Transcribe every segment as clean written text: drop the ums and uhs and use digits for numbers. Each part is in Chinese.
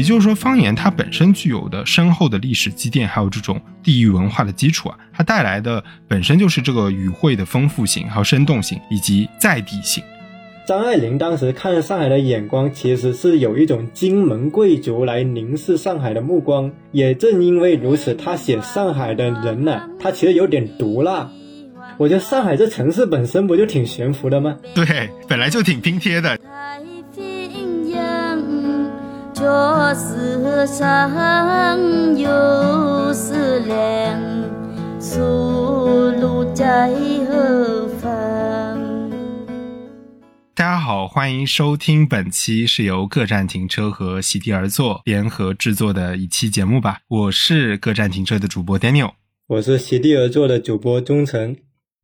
也就是说，方言它本身具有的深厚的历史积淀，还有这种地域文化的基础啊，它带来的本身就是这个语汇的丰富性，还有生动性以及在地性。张爱玲当时看上海的眼光，其实是有一种金门贵族来凝视上海的目光。也正因为如此，她写上海的人呢，她其实有点毒辣。我觉得上海这城市本身不就挺悬浮的吗？对，本来就挺拼贴的。这世上有世人，俗路在何方？大家好，欢迎收听本期是由各站停车和席地而坐联合制作的一期节目吧。我是各站停车的主播 Daniel， 我是席地而坐的主播钟诚。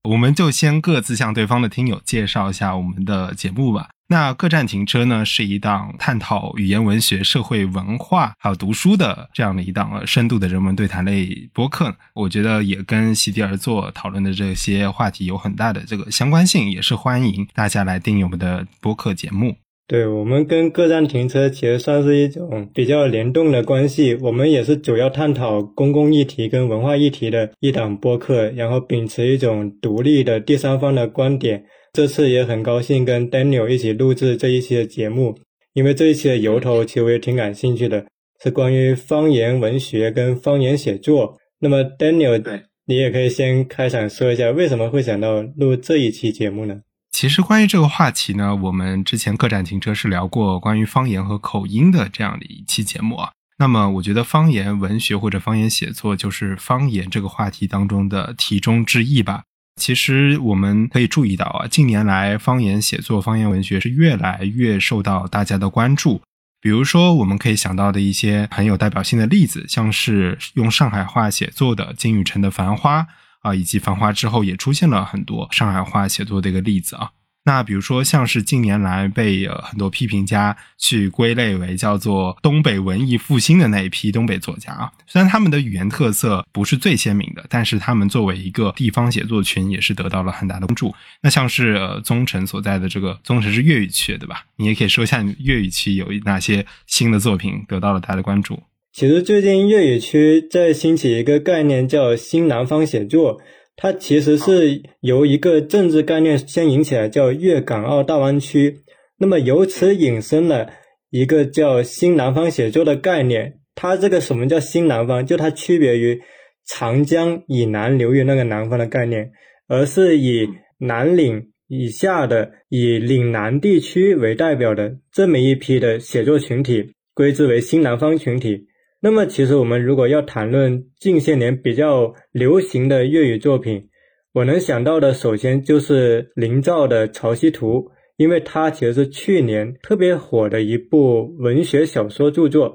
我们就先各自向对方的听友介绍一下我们的节目吧。那各站停车呢，是一档探讨语言文学、社会文化还有读书的这样的一档深度的人文对谈类播客。我觉得也跟席地而坐讨论的这些话题有很大的这个相关性，也是欢迎大家来订阅我们的播客节目。对，我们跟各站停车其实算是一种比较联动的关系，我们也是主要探讨公共议题跟文化议题的一档播客，然后秉持一种独立的第三方的观点。这次也很高兴跟 Daniel 一起录制这一期的节目，因为这一期的由头其实我也挺感兴趣的，是关于方言文学跟方言写作。那么 Daniel， 你也可以先开场说一下为什么会想到录这一期节目呢？其实关于这个话题呢，我们之前各站停车是聊过关于方言和口音的这样的一期节目啊。那么我觉得方言文学或者方言写作就是方言这个话题当中的题中之意吧。其实我们可以注意到啊，近年来方言写作、方言文学是越来越受到大家的关注。比如说我们可以想到的一些很有代表性的例子，像是用上海话写作的金宇澄的《繁花》啊，以及《繁花》之后也出现了很多上海话写作的一个例子啊。那比如说像是近年来被很多批评家去归类为叫做东北文艺复兴的那一批东北作家啊，虽然他们的语言特色不是最鲜明的，但是他们作为一个地方写作群也是得到了很大的关注。那像是宗城所在的这个宗城是粤语区对吧，你也可以说一下粤语区有哪些新的作品得到了大家的关注。其实最近粤语区在兴起一个概念叫新南方写作，它其实是由一个政治概念先引起来，叫粤港澳大湾区，那么由此引申了一个叫新南方写作的概念。它这个什么叫新南方，就它区别于长江以南流域那个南方的概念，而是以南岭以下的以岭南地区为代表的这么一批的写作群体归之为新南方群体。那么其实我们如果要谈论近些年比较流行的粤语作品，我能想到的首先就是林兆的《潮汐图》，因为它其实是去年特别火的一部文学小说著作。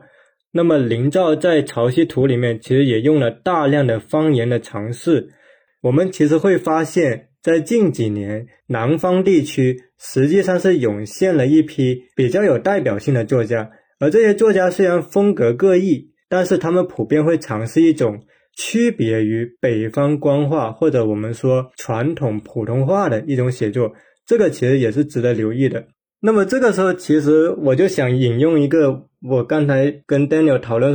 那么林兆在《潮汐图》里面其实也用了大量的方言的尝试。我们其实会发现在近几年南方地区实际上是涌现了一批比较有代表性的作家，而这些作家虽然风格各异，但是他们普遍会尝试一种区别于北方官话或者我们说传统普通话的一种写作，这个其实也是值得留意的。那么这个时候其实我就想引用一个我刚才跟 Daniel 讨论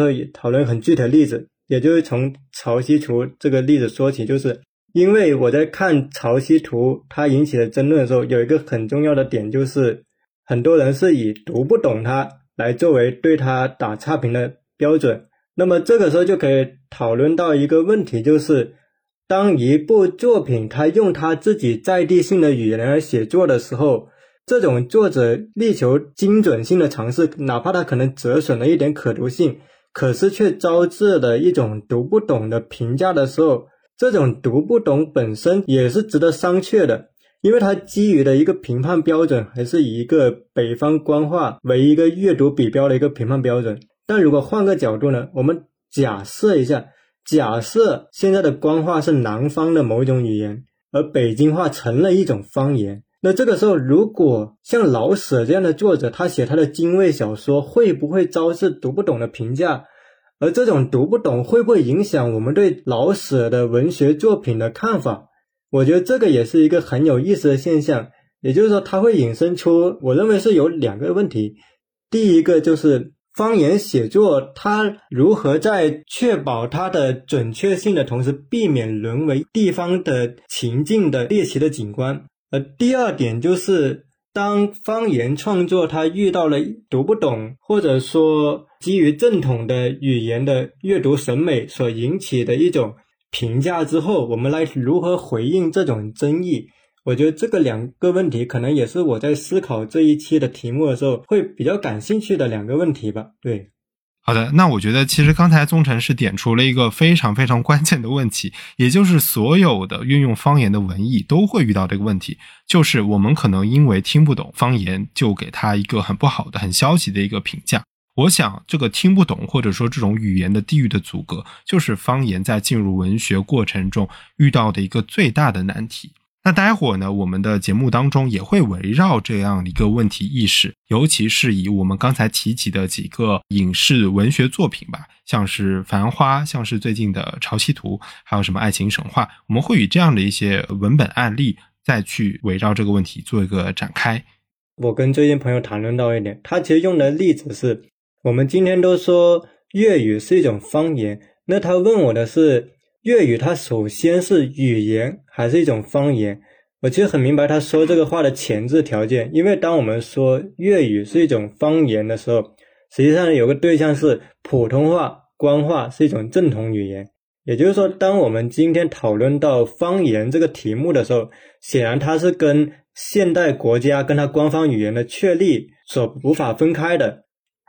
很具体的例子，也就是从潮汐图这个例子说起。就是因为我在看潮汐图它引起的争论的时候，有一个很重要的点，就是很多人是以读不懂它来作为对它打差评的标准。那么这个时候就可以讨论到一个问题，就是当一部作品他用他自己在地性的语言来写作的时候，这种作者力求精准性的尝试，哪怕他可能折损了一点可读性，可是却招致了一种读不懂的评价的时候，这种读不懂本身也是值得商榷的，因为它基于的一个评判标准还是以一个北方官话为一个阅读比标的一个评判标准。但如果换个角度呢，我们假设一下，假设现在的官话是南方的某一种语言，而北京话成了一种方言，那这个时候如果像老舍这样的作者他写他的精卫小说，会不会招致读不懂的评价？而这种读不懂会不会影响我们对老舍的文学作品的看法？我觉得这个也是一个很有意思的现象。也就是说它会引申出我认为是有两个问题。第一个就是方言写作它如何在确保它的准确性的同时避免沦为地方的情境的猎奇的景观。第二点就是当方言创作它遇到了读不懂或者说基于正统的语言的阅读审美所引起的一种评价之后，我们来如何回应这种争议。我觉得这个两个问题可能也是我在思考这一期的题目的时候会比较感兴趣的两个问题吧。对，好的，那我觉得其实刚才宗辰是点出了一个非常非常关键的问题，也就是所有的运用方言的文艺都会遇到这个问题，就是我们可能因为听不懂方言就给他一个很不好的很消极的一个评价。我想这个听不懂或者说这种语言的地域的阻隔就是方言在进入文学过程中遇到的一个最大的难题。那待会儿呢，我们的节目当中也会围绕这样一个问题意识，尤其是以我们刚才提及的几个影视文学作品吧，像是《繁花》，像是最近的《潮汐图》，还有什么《爱情神话》，我们会以这样的一些文本案例再去围绕这个问题做一个展开。我跟最近朋友谈论到一点，他其实用的例子是，我们今天都说粤语是一种方言，那他问我的是粤语它首先是语言还是一种方言。我其实很明白他说这个话的前置条件，因为当我们说粤语是一种方言的时候，实际上有个对象是普通话、官话是一种正统语言。也就是说当我们今天讨论到方言这个题目的时候，显然它是跟现代国家跟它官方语言的确立所无法分开的。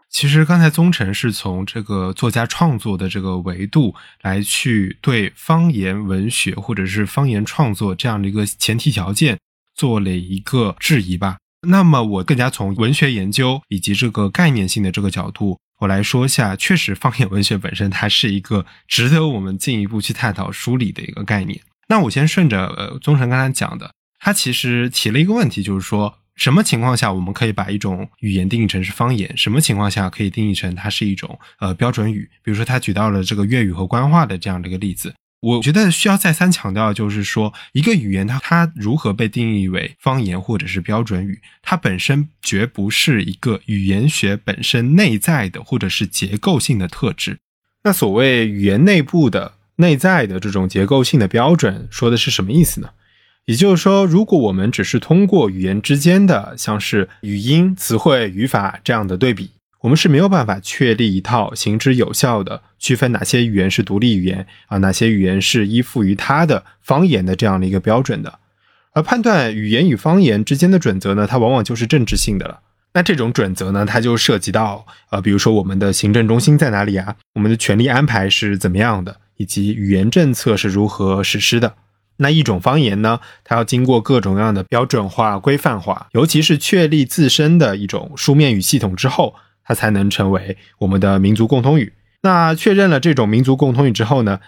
其实刚才宗辰是从这个作家创作的这个维度来去对方言文学或者是方言创作这样的一个前提条件做了一个质疑吧。那么我更加从文学研究以及这个概念性的这个角度我来说一下，确实方言文学本身它是一个值得我们进一步去探讨梳理的一个概念。那我先顺着宗辰刚才讲的，他其实提了一个问题，就是说什么情况下我们可以把一种语言定义成是方言，什么情况下可以定义成它是一种标准语。比如说他举到了这个粤语和官话的这样的一个例子，我觉得需要再三强调，就是说一个语言它如何被定义为方言或者是标准语，它本身绝不是一个语言学本身内在的或者是结构性的特质。那所谓语言内部的内在的这种结构性的标准说的是什么意思呢？也就是说，如果我们只是通过语言之间的像是语音、词汇、语法这样的对比，我们是没有办法确立一套行之有效的区分哪些语言是独立语言啊，哪些语言是依附于它的方言的这样的一个标准的。而判断语言与方言之间的准则呢，它往往就是政治性的了。那这种准则呢，它就涉及到比如说我们的行政中心在哪里啊，我们的权力安排是怎么样的，以及语言政策是如何实施的。那一种方言呢，它要经过各种各样的标准化、规范化，尤其是确立自身的一种书面语系统之后，它才能成为我们的民族共通语。那确认了这种民族共通语之后呢，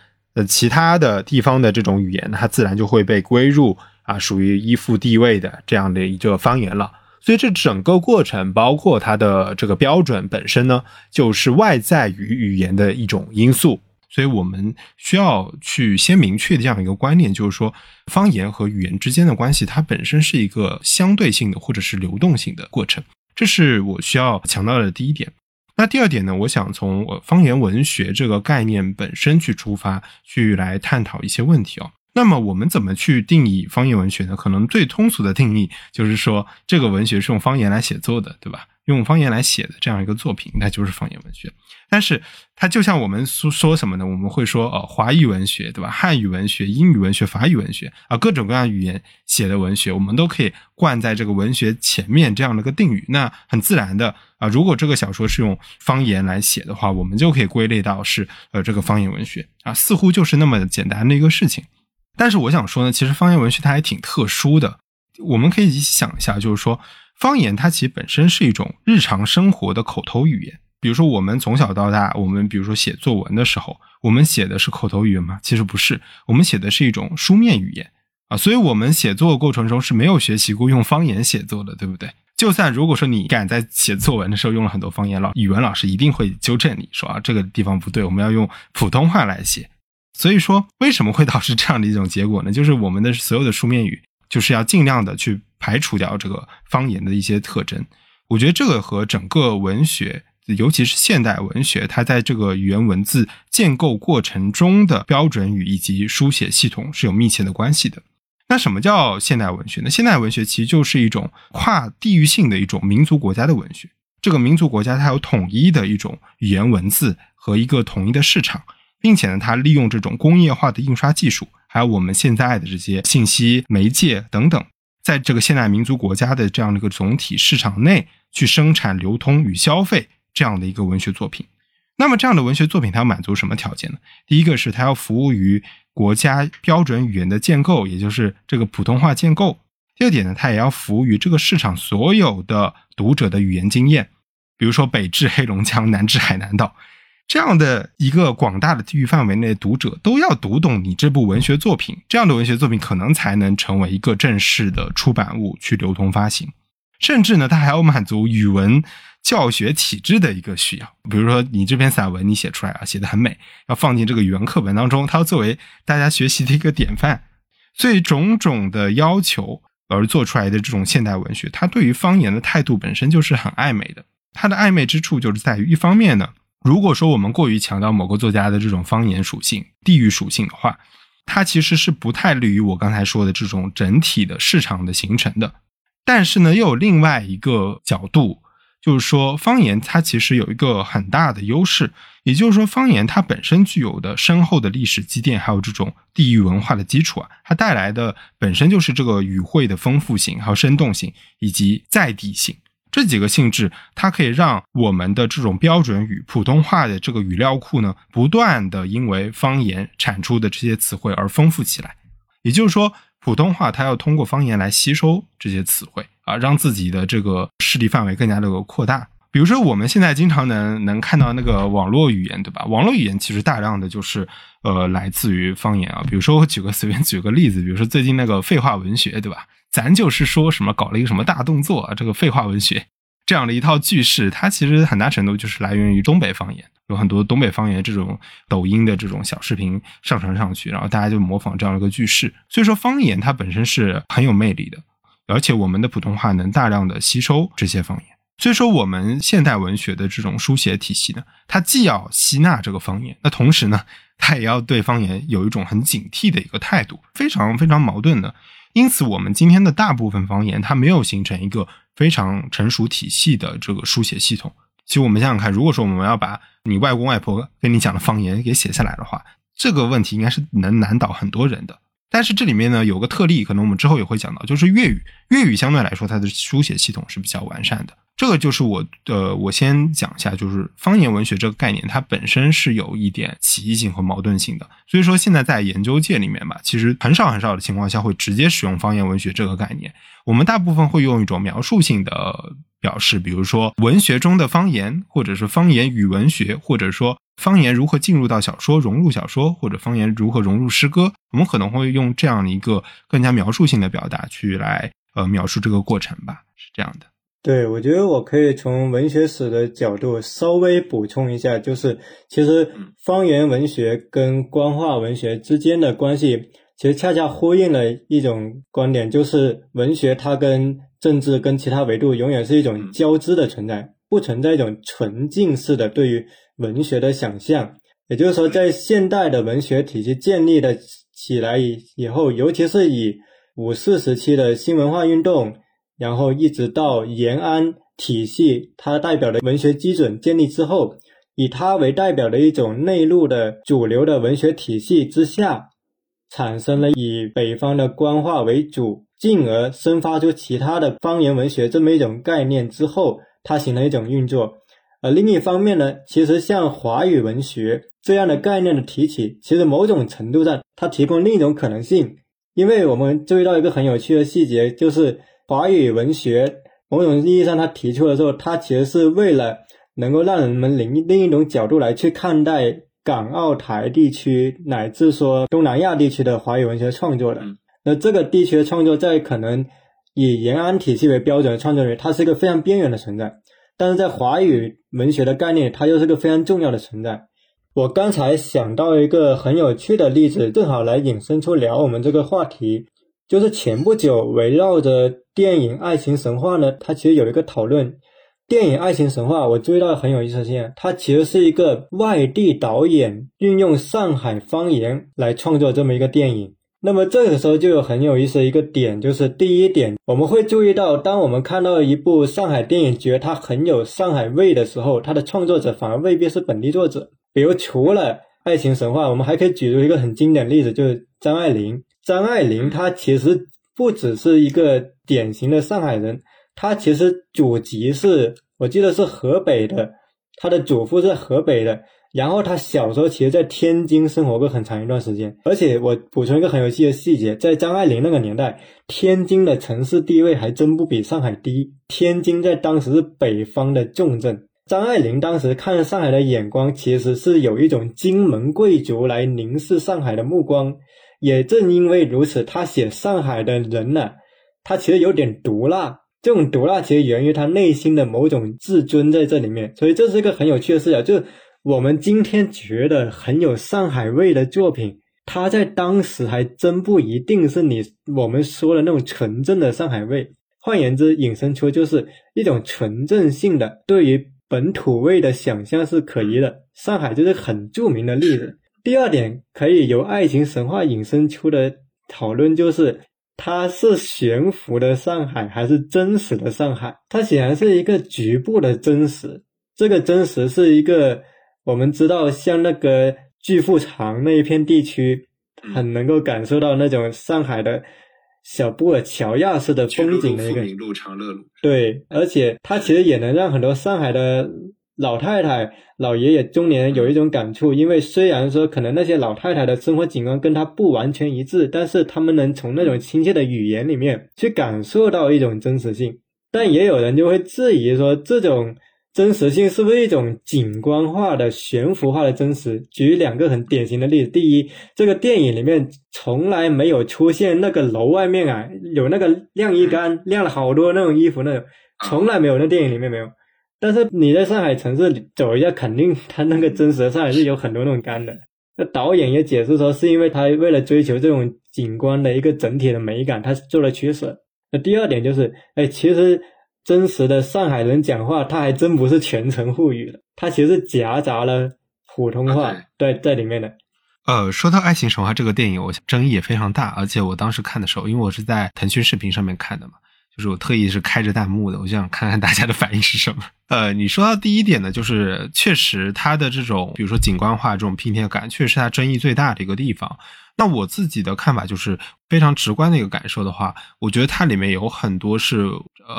其他的地方的这种语言它自然就会被归入属于依附地位的这样的一个方言了。所以这整个过程包括它的这个标准本身呢，就是外在于语言的一种因素。所以我们需要去先明确这样一个观念，就是说方言和语言之间的关系它本身是一个相对性的或者是流动性的过程，这是我需要强调的第一点。那第二点呢，我想从方言文学这个概念本身去出发去来探讨一些问题哦。那么我们怎么去定义方言文学呢？可能最通俗的定义就是说这个文学是用方言来写作的，对吧？用方言来写的这样一个作品，那就是方言文学。但是它就像我们说什么呢？我们会说华语文学，对吧？汉语文学、英语文学、法语文学啊，各种各样语言写的文学，我们都可以冠在这个文学前面这样的一个定语。那很自然的如果这个小说是用方言来写的话，我们就可以归类到是这个方言文学啊，似乎就是那么简单的一个事情。但是我想说呢，其实方言文学它还挺特殊的。我们可以一起想一下，就是说方言它其实本身是一种日常生活的口头语言。比如说我们从小到大，我们比如说写作文的时候，我们写的是口头语言吗？其实不是，我们写的是一种书面语言啊。所以我们写作的过程中是没有学习过用方言写作的，对不对？就算如果说你敢在写作文的时候用了很多方言，语文老师一定会纠正你说啊，这个地方不对，我们要用普通话来写。所以说为什么会导致这样的一种结果呢？就是我们的所有的书面语就是要尽量的去排除掉这个方言的一些特征。我觉得这个和整个文学尤其是现代文学，它在这个语言文字建构过程中的标准语以及书写系统是有密切的关系的。那什么叫现代文学呢？现代文学其实就是一种跨地域性的一种民族国家的文学。这个民族国家它有统一的一种语言文字和一个统一的市场，并且呢，它利用这种工业化的印刷技术，还有我们现在的这些信息媒介等等，在这个现代民族国家的这样的一个总体市场内去生产、流通与消费这样的一个文学作品。那么这样的文学作品它要满足什么条件呢？第一个是它要服务于国家标准语言的建构，也就是这个普通话建构。第二点呢，它也要服务于这个市场所有的读者的语言经验，比如说北至黑龙江，南至海南岛，这样的一个广大的地域范围内的读者都要读懂你这部文学作品，这样的文学作品可能才能成为一个正式的出版物去流通发行。甚至呢，它还要满足语文教学体制的一个需要，比如说你这篇散文你写出来啊，写得很美，要放进这个语文课本当中，它要作为大家学习的一个典范。所以种种的要求而做出来的这种现代文学，它对于方言的态度本身就是很暧昧的。它的暧昧之处就是在于，一方面呢，如果说我们过于强调某个作家的这种方言属性、地域属性的话，它其实是不太利于我刚才说的这种整体的市场的形成的。但是呢，又有另外一个角度，就是说方言它其实有一个很大的优势，也就是说方言它本身具有的深厚的历史积淀，还有这种地域文化的基础啊，它带来的本身就是这个语汇的丰富性，还有生动性以及在地性，这几个性质它可以让我们的这种标准语、普通话的这个语料库呢，不断的因为方言产出的这些词汇而丰富起来。也就是说普通话它要通过方言来吸收这些词汇啊，让自己的这个势力范围更加的扩大。比如说我们现在经常能看到那个网络语言，对吧？网络语言其实大量的就是来自于方言啊。比如说我随便举个例子，比如说最近那个废话文学，对吧？咱就是说什么搞了一个什么大动作啊，这个废话文学这样的一套句式，它其实很大程度就是来源于东北方言，有很多东北方言这种抖音的这种小视频上传上去，然后大家就模仿这样一个句式。所以说方言它本身是很有魅力的，而且我们的普通话能大量的吸收这些方言。所以说我们现代文学的这种书写体系呢，它既要吸纳这个方言，那同时呢，它也要对方言有一种很警惕的一个态度，非常非常矛盾的。因此我们今天的大部分方言它没有形成一个非常成熟体系的这个书写系统。其实我们想想看，如果说我们要把你外公外婆跟你讲的方言给写下来的话，这个问题应该是能难倒很多人的。但是这里面呢，有个特例，可能我们之后也会讲到，就是粤语相对来说它的书写系统是比较完善的。这个就是我先讲一下，就是方言文学这个概念它本身是有一点歧义性和矛盾性的。所以说现在在研究界里面吧，其实很少的情况下会直接使用方言文学这个概念，我们大部分会用一种描述性的表示，比如说文学中的方言，或者是方言与文学，或者说方言如何进入到小说、融入小说，或者方言如何融入诗歌，我们可能会用这样一个更加描述性的表达去来描述这个过程吧，是这样的。对，我觉得我可以从文学史的角度稍微补充一下，就是其实方言文学跟官话文学之间的关系其实恰恰呼应了一种观点，就是文学它跟政治跟其他维度永远是一种交织的存在，不存在一种纯净式的对于文学的想象。也就是说在现代的文学体系建立的起来以后，尤其是以五四时期的新文化运动，然后一直到延安体系它代表的文学基准建立之后，以它为代表的一种内陆的主流的文学体系之下，产生了以北方的官话为主，进而生发出其他的方言文学这么一种概念之后，它形成一种运作。而另一方面呢，其实像华语文学这样的概念的提起，其实某种程度上它提供另一种可能性。因为我们注意到一个很有趣的细节，就是华语文学某种意义上它提出的时候，它其实是为了能够让人们另一种角度来去看待港澳台地区乃至说东南亚地区的华语文学创作的。那这个地区的创作在可能以延安体系为标准的创作里，它是一个非常边缘的存在，但是在华语文学的概念里，它又是个非常重要的存在。我刚才想到一个很有趣的例子，正好来引申出聊我们这个话题，就是前不久围绕着电影《爱情神话》呢，它其实有一个讨论，电影《爱情神话》我注意到很有意思的是，它其实是一个外地导演运用上海方言来创作这么一个电影。那么这个时候就有很有意思的一个点，就是第一点，我们会注意到当我们看到一部上海电影觉得它很有上海味的时候，它的创作者反而未必是本地作者。比如除了爱情神话，我们还可以举出一个很经典的例子，就是张爱玲。张爱玲她其实不只是一个典型的上海人，她其实祖籍是，我记得是河北的，她的祖父是河北的，然后他小时候其实在天津生活过很长一段时间。而且我补充一个很有趣的细节，在张爱玲那个年代，天津的城市地位还真不比上海低，天津在当时是北方的重镇。张爱玲当时看上海的眼光其实是有一种荆门贵族来凝视上海的目光，也正因为如此，他写上海的人呢，他其实有点毒辣，这种毒辣其实源于他内心的某种自尊在这里面。所以这是一个很有趣的视角，就是我们今天觉得很有上海味的作品，它在当时还真不一定是我们说的那种纯正的上海味。换言之，引申出就是一种纯正性的对于本土味的想象是可疑的，上海就是很著名的例子。第二点可以由爱情神话引申出的讨论，就是它是悬浮的上海还是真实的上海。它显然是一个局部的真实，这个真实是一个我们知道像那个巨富长那一片地区很能够感受到那种上海的小布尔乔亚式的风景的一个路长乐路，对，而且它其实也能让很多上海的老太太老爷爷中年有一种感触，因为虽然说可能那些老太太的生活景观跟他不完全一致，但是他们能从那种亲切的语言里面去感受到一种真实性。但也有人就会质疑说，这种真实性是不是一种景观化的悬浮化的真实。举两个很典型的例子，第一，这个电影里面从来没有出现那个楼外面啊有那个晾衣杆晾了好多那种衣服，那种从来没有，那电影里面没有。但是你在上海城市里走一下，肯定它那个真实的上海是有很多那种杆的。那导演也解释说，是因为他为了追求这种景观的一个整体的美感，他做了取舍。那第二点就是其实真实的上海人讲话，他还真不是全程沪语的，他其实夹杂了普通话在里面的。说到《爱情神话》这个电影，我争议也非常大，而且我当时看的时候，因为我是在腾讯视频上面看的嘛，就是我特意是开着弹幕的，我想看看大家的反应是什么。你说到第一点呢，就是确实它的这种比如说景观化这种拼贴感，确实是它争议最大的一个地方。那我自己的看法就是非常直观的一个感受的话，我觉得它里面有很多是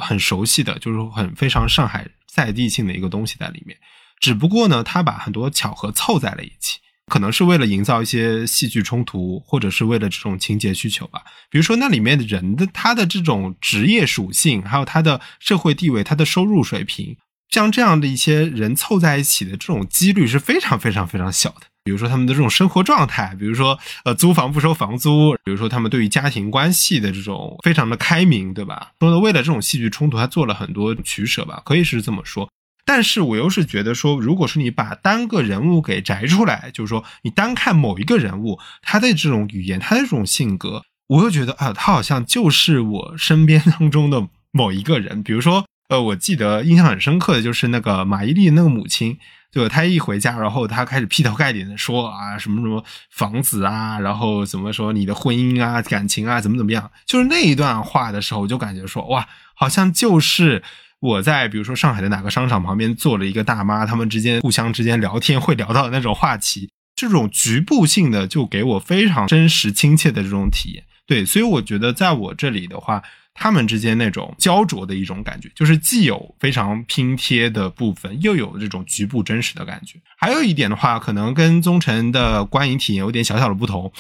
很熟悉的，就是非常上海在地性的一个东西在里面，只不过呢它把很多巧合凑在了一起，可能是为了营造一些戏剧冲突，或者是为了这种情节需求吧。比如说那里面的人的他的这种职业属性，还有他的社会地位，他的收入水平，像这样的一些人凑在一起的这种几率是非常非常非常小的。比如说他们的这种生活状态，比如说租房不收房租，比如说他们对于家庭关系的这种非常的开明，对吧？说的为了这种戏剧冲突，他做了很多取舍吧，可以是这么说。但是我又是觉得说，如果是你把单个人物给摘出来，就是说你单看某一个人物，他的这种语言，他的这种性格，我又觉得啊，他好像就是我身边当中的某一个人。比如说我记得印象很深刻的就是那个马伊琍那个母亲，对吧？她一回家，然后她开始劈头盖脸的说啊，什么什么房子啊，然后怎么说你的婚姻啊、感情啊，怎么样，就是那一段话的时候，我就感觉说，哇，好像就是我在比如说上海的哪个商场旁边坐了一个大妈，他们互相之间聊天会聊到的那种话题，这种局部性的就给我非常真实亲切的这种体验。对，所以我觉得在我这里的话，他们之间那种焦灼的一种感觉，就是既有非常拼贴的部分，又有这种局部真实的感觉。还有一点的话，可能跟宗晨的观影体验有点小小的不同，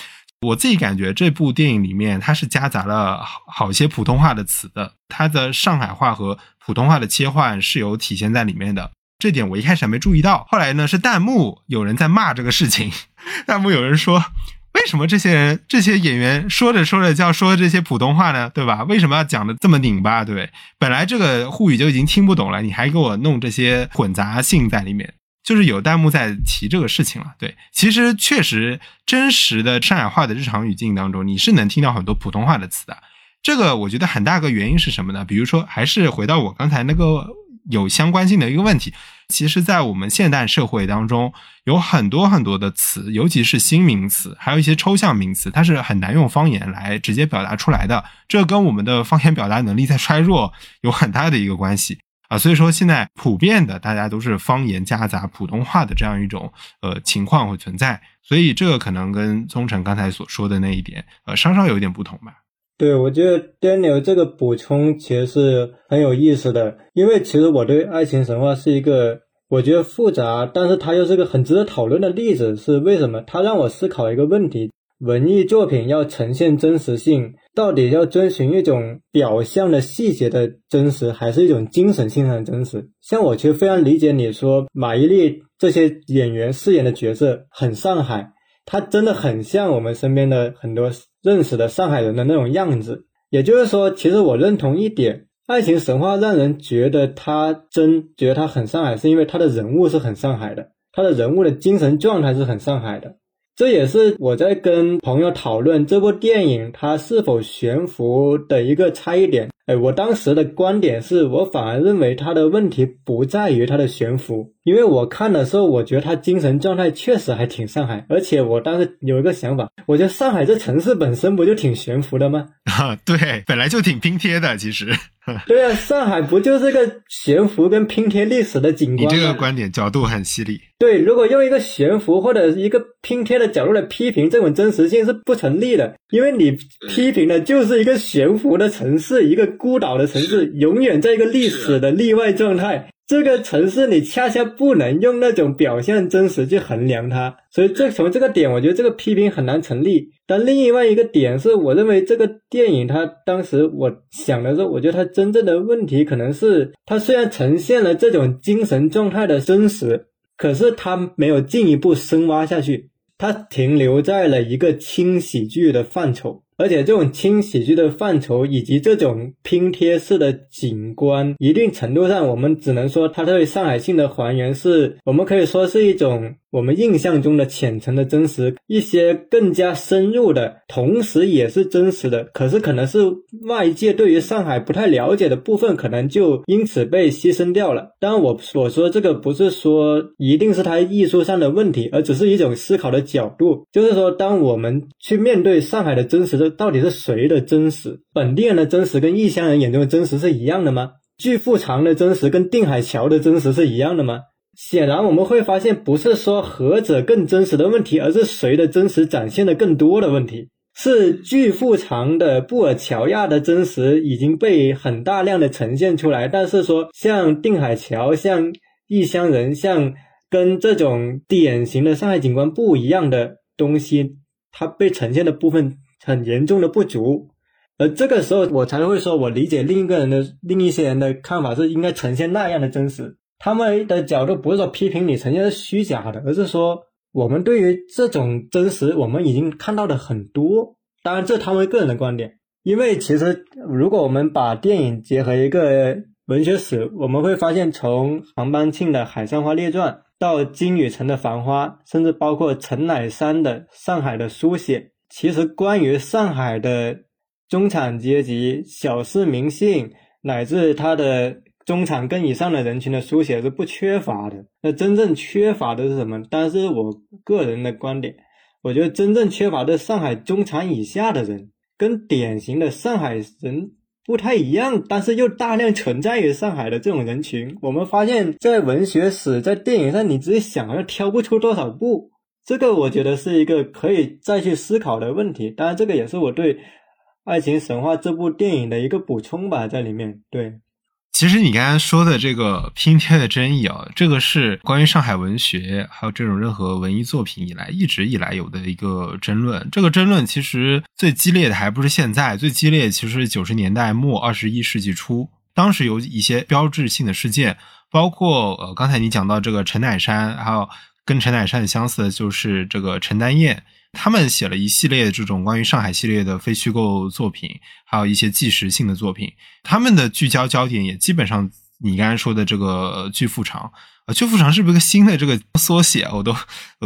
我自己感觉这部电影里面它是夹杂了好些普通话的词的，它的上海话和普通话的切换是有体现在里面的。这点我一开始还没注意到，后来呢是弹幕有人在骂这个事情，弹幕有人说，为什么这些演员说着就要说这些普通话呢，对吧？为什么要讲的这么拧巴，对不对？本来这个沪语就已经听不懂了，你还给我弄这些混杂性在里面，就是有弹幕在提这个事情了。对，其实确实真实的上海话的日常语境当中，你是能听到很多普通话的词的。这个我觉得很大个原因是什么呢？比如说还是回到我刚才那个有相关性的一个问题。其实在我们现代社会当中有很多很多的词，尤其是新名词，还有一些抽象名词，它是很难用方言来直接表达出来的，这跟我们的方言表达能力在衰弱有很大的一个关系啊。所以说现在普遍的大家都是方言夹杂普通话的这样一种情况会存在，所以这个可能跟宗成刚才所说的那一点稍稍有一点不同吧。对，我觉得 Daniel 这个补充其实是很有意思的，因为其实我对爱情神话是一个我觉得复杂，但是它又是个很值得讨论的例子，是为什么？它让我思考一个问题，文艺作品要呈现真实性，到底要遵循一种表象的细节的真实，还是一种精神性上的真实？像我其实非常理解你说马伊琍这些演员饰演的角色很上海，他真的很像我们身边的很多认识的上海人的那种样子。也就是说，其实我认同一点，爱情神话让人觉得他真，觉得他很上海，是因为他的人物是很上海的，他的人物的精神状态是很上海的。这也是我在跟朋友讨论这部电影它是否悬浮的一个差异点。我当时的观点是，我反而认为它的问题不在于它的悬浮，因为我看的时候我觉得它精神状态确实还挺上海，而且我当时有一个想法，我觉得上海这城市本身不就挺悬浮的吗？啊，对，本来就挺拼贴的其实。对啊，上海不就是个悬浮跟拼贴历史的景观吗？你这个观点角度很犀利。对，如果用一个悬浮或者一个拼贴的角度来批评这种真实性是不成立的，因为你批评的就是一个悬浮的城市，一个孤岛的城市，永远在一个历史的例外状态。这个城市你恰恰不能用那种表象真实去衡量它，所以从这个点我觉得这个批评很难成立。但另外一个点是，我认为这个电影它当时我想的时候，我觉得它真正的问题可能是，它虽然呈现了这种精神状态的真实，可是它没有进一步深挖下去，它停留在了一个轻喜剧的范畴。而且这种轻喜剧的范畴以及这种拼贴式的景观，一定程度上我们只能说它对上海性的还原，是我们可以说是一种我们印象中的浅层的真实，一些更加深入的同时也是真实的，可是可能是外界对于上海不太了解的部分可能就因此被牺牲掉了。当然我说这个不是说一定是它艺术上的问题，而只是一种思考的角度，就是说当我们去面对上海的真实的到底是谁的真实？本地人的真实跟异乡人眼中的真实是一样的吗？巨富长的真实跟定海桥的真实是一样的吗？显然我们会发现，不是说何者更真实的问题，而是谁的真实展现的更多的问题。是巨富长的布尔乔亚的真实已经被很大量的呈现出来，但是说像定海桥、像异乡人、像跟这种典型的上海景观不一样的东西，它被呈现的部分很严重的不足。而这个时候我才会说，我理解另一些人的看法是应该呈现那样的真实。他们的角度不是说批评你呈现是虚假的，而是说我们对于这种真实我们已经看到的很多。当然这是他们个人的观点，因为其实如果我们把电影结合一个文学史，我们会发现从杭帮庆的《海上花列传》到金宇澄的《繁花》，甚至包括陈乃山的《上海的书写》，其实关于上海的中产阶级、小市民性乃至他的中产跟以上的人群的书写是不缺乏的。那真正缺乏的是什么？但是我个人的观点，我觉得真正缺乏的是上海中产以下的人，跟典型的上海人不太一样，但是又大量存在于上海的这种人群。我们发现在文学史、在电影上，你自己想又挑不出多少部。这个我觉得是一个可以再去思考的问题，当然这个也是我对《爱情神话》这部电影的一个补充吧，在里面。对，其实你刚才说的这个拼贴的争议啊，这个是关于上海文学还有这种任何文艺作品一直以来有的一个争论。这个争论其实最激烈的还不是现在，最激烈其实是90年代末21世纪初，当时有一些标志性的事件，包括刚才你讲到这个陈乃山，还有跟陈乃山相似的就是这个陈丹燕，他们写了一系列这种关于上海系列的非虚构作品，还有一些纪实性的作品，他们的聚焦焦点也基本上你刚才说的这个巨富长。去副厂是不是个新的这个缩写，我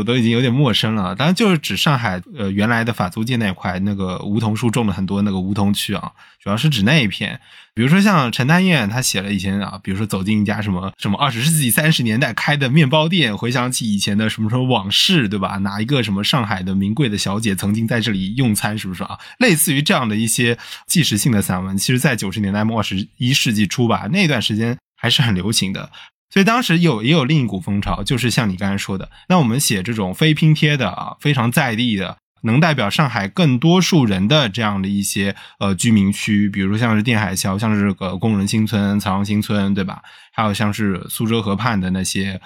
都已经有点陌生了。当然就是指上海原来的法租界那块那个梧桐树种了很多那个梧桐区啊，主要是指那一片。比如说像陈丹燕他写了以前啊，比如说走进一家什么20世纪30年代开的面包店，回想起以前的什么往事，对吧？哪一个什么上海的名贵的小姐曾经在这里用餐，是不是啊？类似于这样的一些纪实性的散文，其实在90年代末21世纪初吧，那段时间还是很流行的。所以当时也有另一股风潮，就是像你刚才说的，那我们写这种非拼贴的啊，非常在地的，能代表上海更多数人的这样的一些居民区，比如说像是定海桥，像是这个工人新村、漕阳新村，对吧？还有像是苏州河畔的那些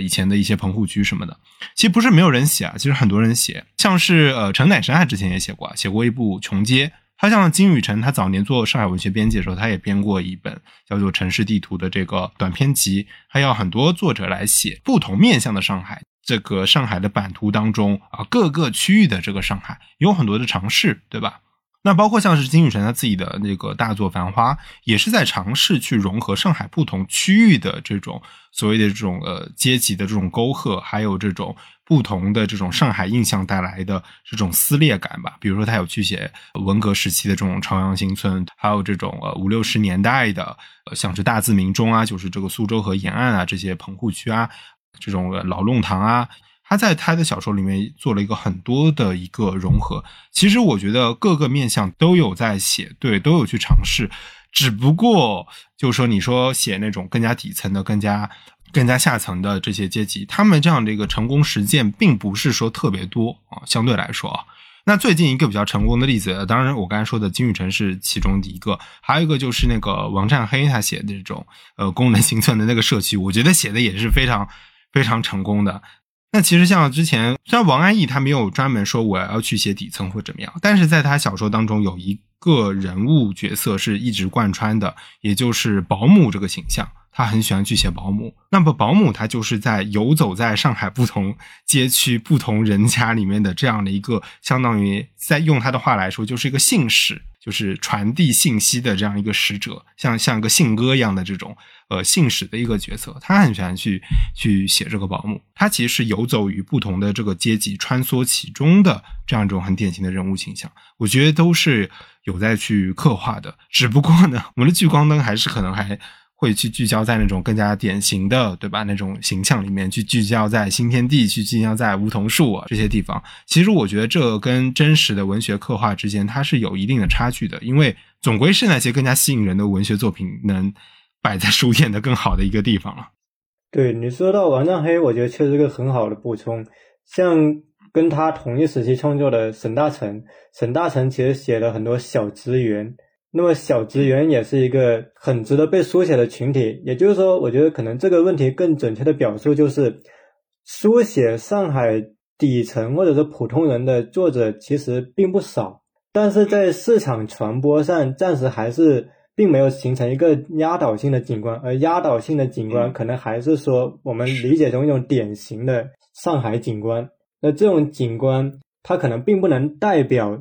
以前的一些棚户区什么的。其实不是没有人写啊，其实很多人写，像是陈乃生他之前也写过一部《穷街》。他像金宇澄，他早年做上海文学编辑的时候，他也编过一本叫做《城市地图》的这个短篇集，还有很多作者来写不同面向的上海，这个上海的版图当中啊，各个区域的这个上海有很多的尝试，对吧？那包括像是金宇澄他自己的那个大作《繁花》，也是在尝试去融合上海不同区域的这种所谓的这种阶级的这种沟壑，还有这种不同的这种上海印象带来的这种撕裂感吧。比如说他有去写文革时期的这种朝阳新村，还有这种50-60年代的像是大字明中啊，就是这个苏州河沿岸啊，这些棚户区啊，这种老弄堂啊，他在他的小说里面做了一个很多的一个融合。其实我觉得各个面向都有在写，对，都有去尝试，只不过就是说你说写那种更加底层的更加下层的这些阶级，他们这样的一个成功实践并不是说特别多啊，相对来说啊。那最近一个比较成功的例子，当然我刚才说的金宇澄是其中的一个，还有一个就是那个王占黑他写的这种工人新村的那个社区，我觉得写的也是非常非常成功的。那其实像之前，虽然王安忆他没有专门说我要去写底层或怎么样，但是在他小说当中有一个人物角色是一直贯穿的，也就是保姆这个形象。他很喜欢去写保姆，那么保姆他就是在游走在上海不同街区不同人家里面的这样的一个，相当于在用他的话来说就是一个信使，就是传递信息的这样一个使者，像一个信鸽一样的这种信使的一个角色。他很喜欢去写这个保姆，他其实是游走于不同的这个阶级穿梭其中的这样一种很典型的人物形象，我觉得都是有在去刻画的。只不过呢，我们的聚光灯还是可能还会去聚焦在那种更加典型的，对吧，那种形象里面，去聚焦在新天地，去聚焦在梧桐树啊这些地方。其实我觉得这跟真实的文学刻画之间它是有一定的差距的，因为总归是那些更加吸引人的文学作品能摆在书店的更好的一个地方了。对，你说到王占黑，我觉得确实是个很好的补充。像跟他同一时期创作的沈大成其实写了很多小职员，那么小职员也是一个很值得被书写的群体。也就是说，我觉得可能这个问题更准确的表述就是，书写上海底层或者是普通人的作者其实并不少，但是在市场传播上暂时还是并没有形成一个压倒性的景观，而压倒性的景观可能还是说我们理解中一种典型的上海景观。那这种景观它可能并不能代表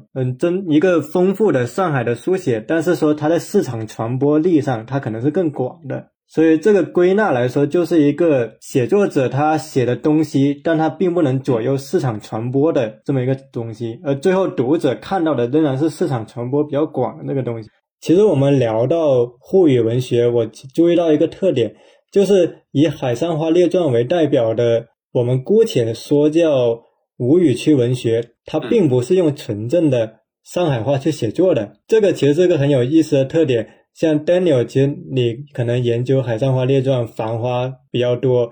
一个丰富的上海的书写，但是说它在市场传播力上它可能是更广的。所以这个归纳来说，就是一个写作者他写的东西，但他并不能左右市场传播的这么一个东西，而最后读者看到的仍然是市场传播比较广的那个东西。其实我们聊到沪语文学，我注意到一个特点，就是以海上花列传为代表的，我们姑且说叫吴语区文学，它并不是用纯正的上海话去写作的，这个其实是个很有意思的特点。像 Daniel， 其实你可能研究《海上花列传》《繁花》比较多，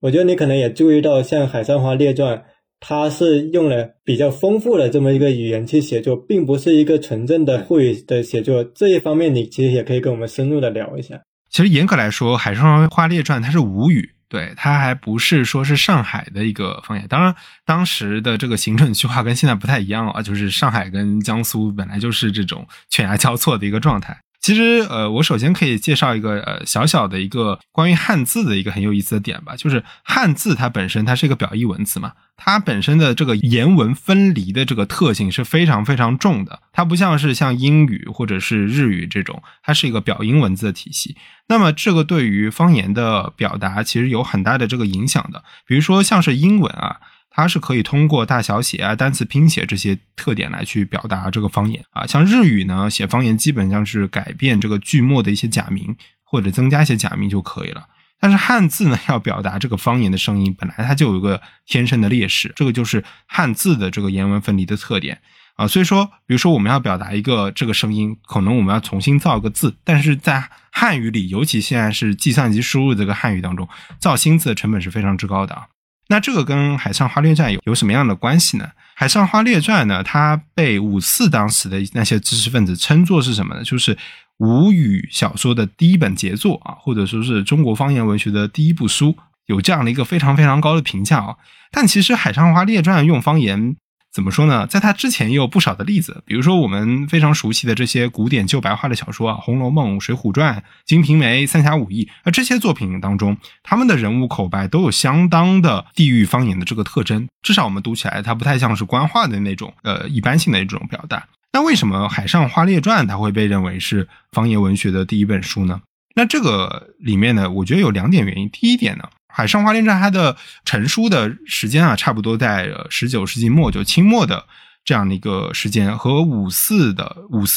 我觉得你可能也注意到，像《海上花列传》它是用了比较丰富的这么一个语言去写作，并不是一个纯正的沪语的写作。这一方面你其实也可以跟我们深入的聊一下。其实严格来说，《海上花列传》它是吴语，对，它还不是说是上海的一个方言。当然当时的这个行政区划跟现在不太一样啊，就是上海跟江苏本来就是这种犬牙交错的一个状态。其实我首先可以介绍一个小小的一个关于汉字的一个很有意思的点吧，就是汉字它本身它是一个表意文字嘛，它本身的这个言文分离的这个特性是非常非常重的，它不像是像英语或者是日语这种，它是一个表音文字的体系。那么这个对于方言的表达其实有很大的这个影响的，比如说像是英文啊，它是可以通过大小写啊、单词拼写这些特点来去表达这个方言啊。像日语呢，写方言基本上是改变这个句末的一些假名或者增加一些假名就可以了。但是汉字呢，要表达这个方言的声音，本来它就有一个天生的劣势，这个就是汉字的这个言文分离的特点啊。所以说，比如说我们要表达一个这个声音，可能我们要重新造一个字，但是在汉语里，尤其现在是计算机输入这个汉语当中，造新字的成本是非常之高的啊。那这个跟海上花列传有什么样的关系呢？海上花列传呢，它被五四当时的那些知识分子称作是什么呢？就是吴语小说的第一本杰作啊，或者说是中国方言文学的第一部书，有这样的一个非常非常高的评价啊。但其实海上花列传用方言怎么说呢？在它之前也有不少的例子，比如说我们非常熟悉的这些古典旧白话的小说啊，《红楼梦》《水浒传》《金瓶梅》《三侠五义》而这些作品当中，他们的人物口白都有相当的地域方言的这个特征，至少我们读起来它不太像是官话的那种一般性的一种表达。那为什么海上花列传它会被认为是方言文学的第一本书呢？那这个里面呢，我觉得有两点原因。第一点呢，海上花列传它的成书的时间啊，差不多在19世纪末，就清末的这样的一个时间，和五四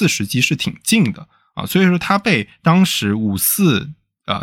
时期是挺近的啊。所以说它被当时五四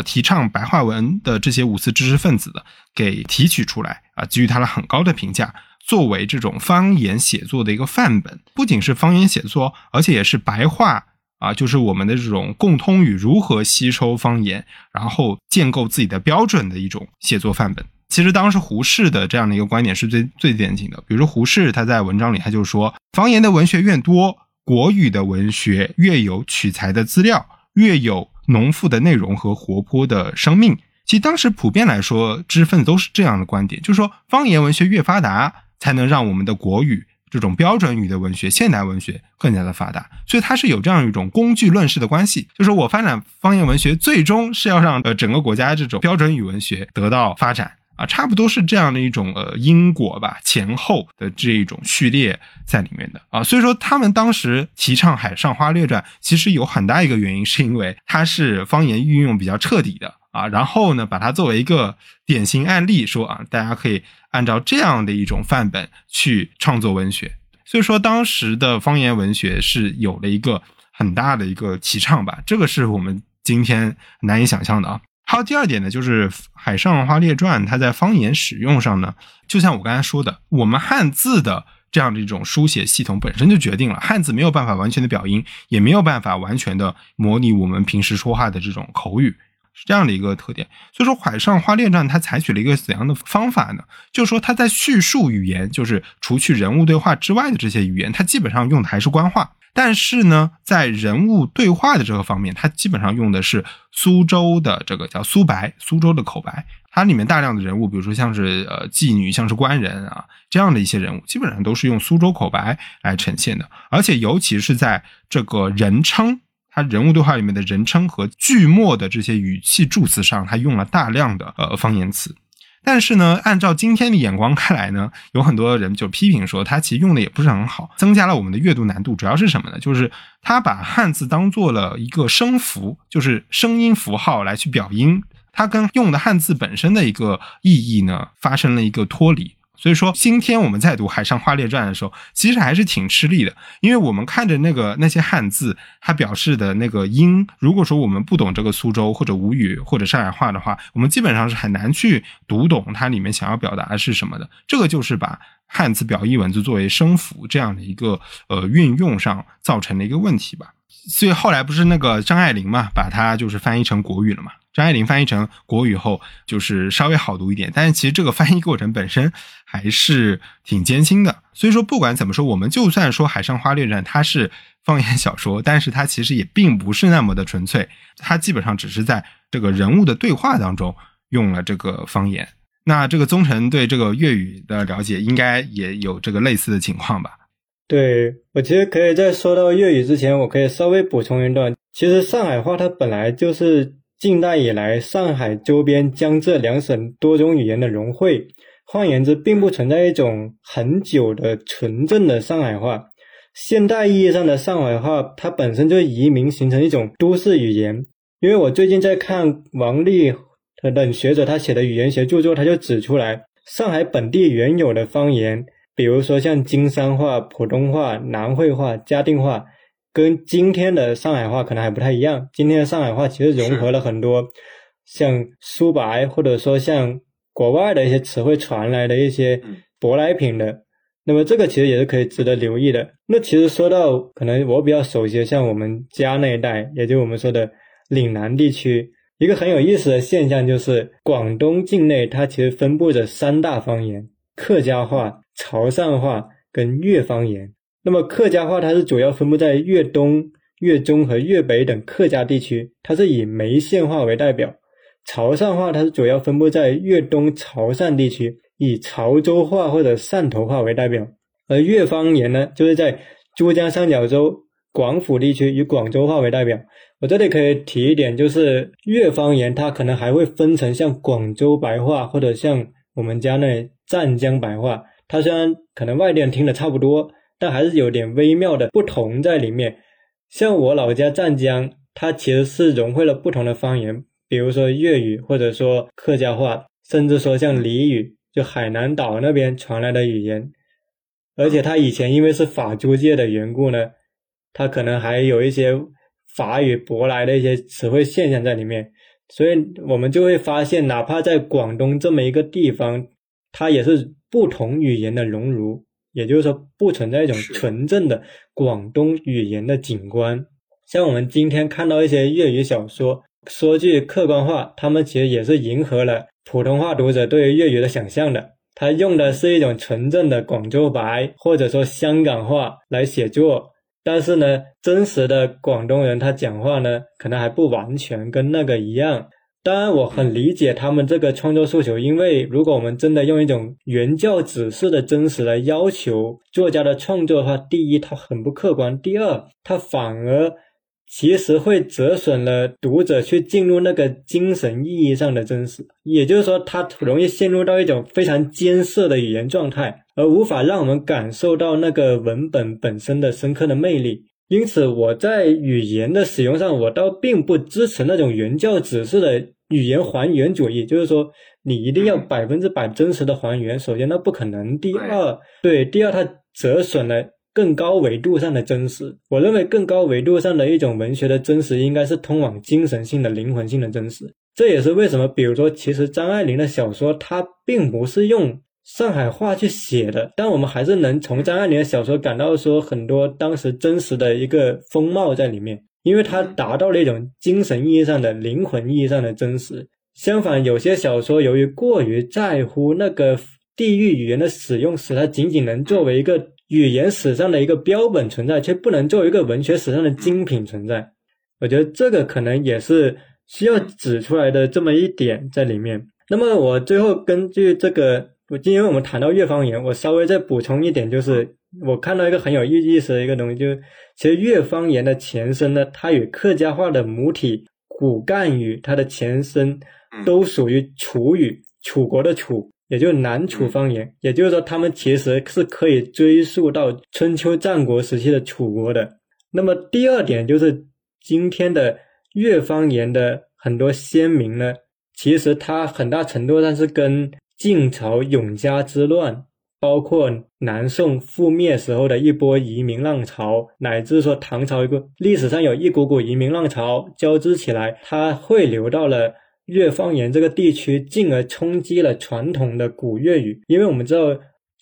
提倡白话文的这些五四知识分子的给提取出来啊，给予它了很高的评价，作为这种方言写作的一个范本。不仅是方言写作，而且也是白话啊，就是我们的这种共通语如何吸收方言，然后建构自己的标准的一种写作范本。其实当时胡适的这样的一个观点是最典型的，比如说胡适他在文章里他就说，方言的文学越多，国语的文学越有取材的资料，越有浓富的内容和活泼的生命。其实当时普遍来说，知识分子都是这样的观点，就是说方言文学越发达，才能让我们的国语这种标准语的文学、现代文学更加的发达。所以它是有这样一种工具论式的关系，就是我发展方言文学最终是要让整个国家这种标准语文学得到发展啊，差不多是这样的一种因果吧，前后的这一种序列在里面的啊。所以说他们当时提倡海上花列传，其实有很大一个原因是因为它是方言运用比较彻底的啊，然后呢把它作为一个典型案例说啊，大家可以按照这样的一种范本去创作文学。所以说当时的方言文学是有了一个很大的一个提倡吧，这个是我们今天难以想象的啊。还有第二点呢，就是海上花列传它在方言使用上呢，就像我刚才说的，我们汉字的这样的一种书写系统本身就决定了汉字没有办法完全的表音，也没有办法完全的模拟我们平时说话的这种口语，是这样的一个特点。所以说海上花列传它采取了一个怎样的方法呢？就是说它在叙述语言，就是除去人物对话之外的这些语言，它基本上用的还是官话，但是呢在人物对话的这个方面，它基本上用的是苏州的这个叫苏白，苏州的口白。它里面大量的人物，比如说像是妓女，像是官人啊，这样的一些人物基本上都是用苏州口白来呈现的。而且尤其是在这个人称，他人物对话里面的人称和句末的这些语气助词上，他用了大量的方言词。但是呢按照今天的眼光看来呢，有很多人就批评说他其实用的也不是很好，增加了我们的阅读难度。主要是什么呢？就是他把汉字当做了一个声符，就是声音符号来去表音，他跟用的汉字本身的一个意义呢发生了一个脱离。所以说今天我们在读海上花列传的时候，其实还是挺吃力的，因为我们看着那些汉字它表示的那个音，如果说我们不懂这个苏州或者吴语或者上海话的话，我们基本上是很难去读懂它里面想要表达的是什么的。这个就是把汉字表意文字作为声符这样的一个运用上造成的一个问题吧。所以后来不是那个张爱玲嘛，把它就是翻译成国语了嘛。张爱玲翻译成国语后就是稍微好读一点，但是其实这个翻译过程本身还是挺艰辛的。所以说不管怎么说，我们就算说海上花列传它是方言小说，但是它其实也并不是那么的纯粹，它基本上只是在这个人物的对话当中用了这个方言。那这个宗成对这个粤语的了解应该也有这个类似的情况吧？对，我其实可以在说到粤语之前，我可以稍微补充一段。其实上海话它本来就是近代以来上海周边江浙两省多种语言的融汇，换言之，并不存在一种很久的纯正的上海话。现代意义上的上海话，它本身就移民形成一种都市语言。因为我最近在看王力等学者他写的语言学著作，他就指出来，上海本地原有的方言，比如说像京山话、普通话、南汇话、嘉定话，跟今天的上海话可能还不太一样。今天的上海话其实融合了很多像苏白，或者说像国外的一些词汇传来的一些舶来品的，那么这个其实也是可以值得留意的。那其实说到可能我比较熟悉的像我们家那一带，也就是我们说的岭南地区，一个很有意思的现象就是广东境内它其实分布着三大方言：客家话、潮汕话跟粤方言。那么客家话它是主要分布在粤东、粤中和粤北等客家地区，它是以梅县话为代表。潮汕话它是主要分布在粤东潮汕地区，以潮州话或者汕头话为代表。而粤方言呢，就是在珠江三角洲、广府地区以广州话为代表。我这里可以提一点，就是粤方言它可能还会分成像广州白话或者像我们家那湛江白话，它虽然可能外地人听的差不多，但还是有点微妙的不同在里面。像我老家湛江，它其实是融汇了不同的方言，比如说粤语，或者说客家话，甚至说像俚语，就海南岛那边传来的语言。而且它以前因为是法租界的缘故呢，它可能还有一些法语舶来的一些词汇现象在里面。所以我们就会发现，哪怕在广东这么一个地方，它也是不同语言的熔炉，也就是说不存在一种纯正的广东语言的景观。像我们今天看到一些粤语小说，说句客观话，他们其实也是迎合了普通话读者对于粤语的想象的。他用的是一种纯正的广州白或者说香港话来写作，但是呢，真实的广东人他讲话呢，可能还不完全跟那个一样。当然我很理解他们这个创作诉求，因为如果我们真的用一种原教旨式的真实来要求作家的创作的话，第一它很不客观，第二它反而其实会折损了读者去进入那个精神意义上的真实，也就是说它容易陷入到一种非常艰涩的语言状态，而无法让我们感受到那个文本本身的深刻的魅力。因此我在语言的使用上，我倒并不支持那种原教旨式的语言还原主义，就是说你一定要100%真实的还原，首先那不可能，第二它折损了更高维度上的真实。我认为更高维度上的一种文学的真实，应该是通往精神性的、灵魂性的真实。这也是为什么比如说其实张爱玲的小说它并不是用上海话去写的，但我们还是能从张爱玲的小说感到说很多当时真实的一个风貌在里面，因为它达到了一种精神意义上的、灵魂意义上的真实。相反，有些小说由于过于在乎那个地域语言的使用，使它仅仅能作为一个语言史上的一个标本存在，却不能作为一个文学史上的精品存在。我觉得这个可能也是需要指出来的这么一点在里面。那么我最后根据这个，今天我们谈到粤方言，我稍微再补充一点，就是我看到一个很有意思的一个东西，就是其实粤方言的前身呢，它与客家话的母体骨干语，它的前身都属于楚语，楚国的楚，也就是南楚方言，也就是说他们其实是可以追溯到春秋战国时期的楚国的。那么第二点就是今天的粤方言的很多先民呢，其实它很大程度上是跟晋朝永嘉之乱，包括南宋覆灭时候的一波移民浪潮，乃至说唐朝一个历史上有一股股移民浪潮交织起来，它汇流到了粤方言这个地区，进而冲击了传统的古粤语。因为我们知道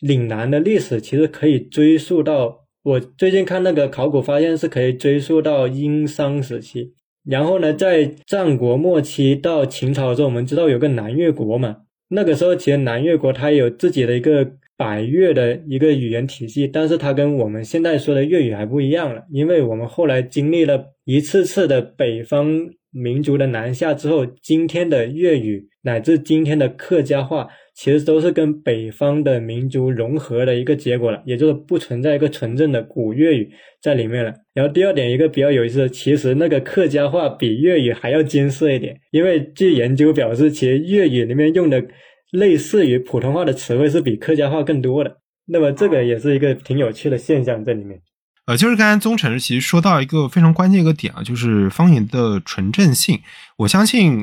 岭南的历史其实可以追溯到，我最近看那个考古发现是可以追溯到殷商时期，然后呢在战国末期到秦朝的时候，我们知道有个南越国嘛，那个时候其实南越国它有自己的一个百越的一个语言体系，但是它跟我们现在说的粤语还不一样了，因为我们后来经历了一次次的北方民族的南下之后，今天的粤语乃至今天的客家话其实都是跟北方的民族融合的一个结果了，也就是不存在一个纯正的古粤语在里面了。然后第二点，一个比较有意思的，其实那个客家话比粤语还要艰涩一点，因为据研究表示，其实粤语里面用的类似于普通话的词汇是比客家话更多的，那么这个也是一个挺有趣的现象在里面。就是刚才宗晨其实说到一个非常关键一个点啊，就是方言的纯正性。我相信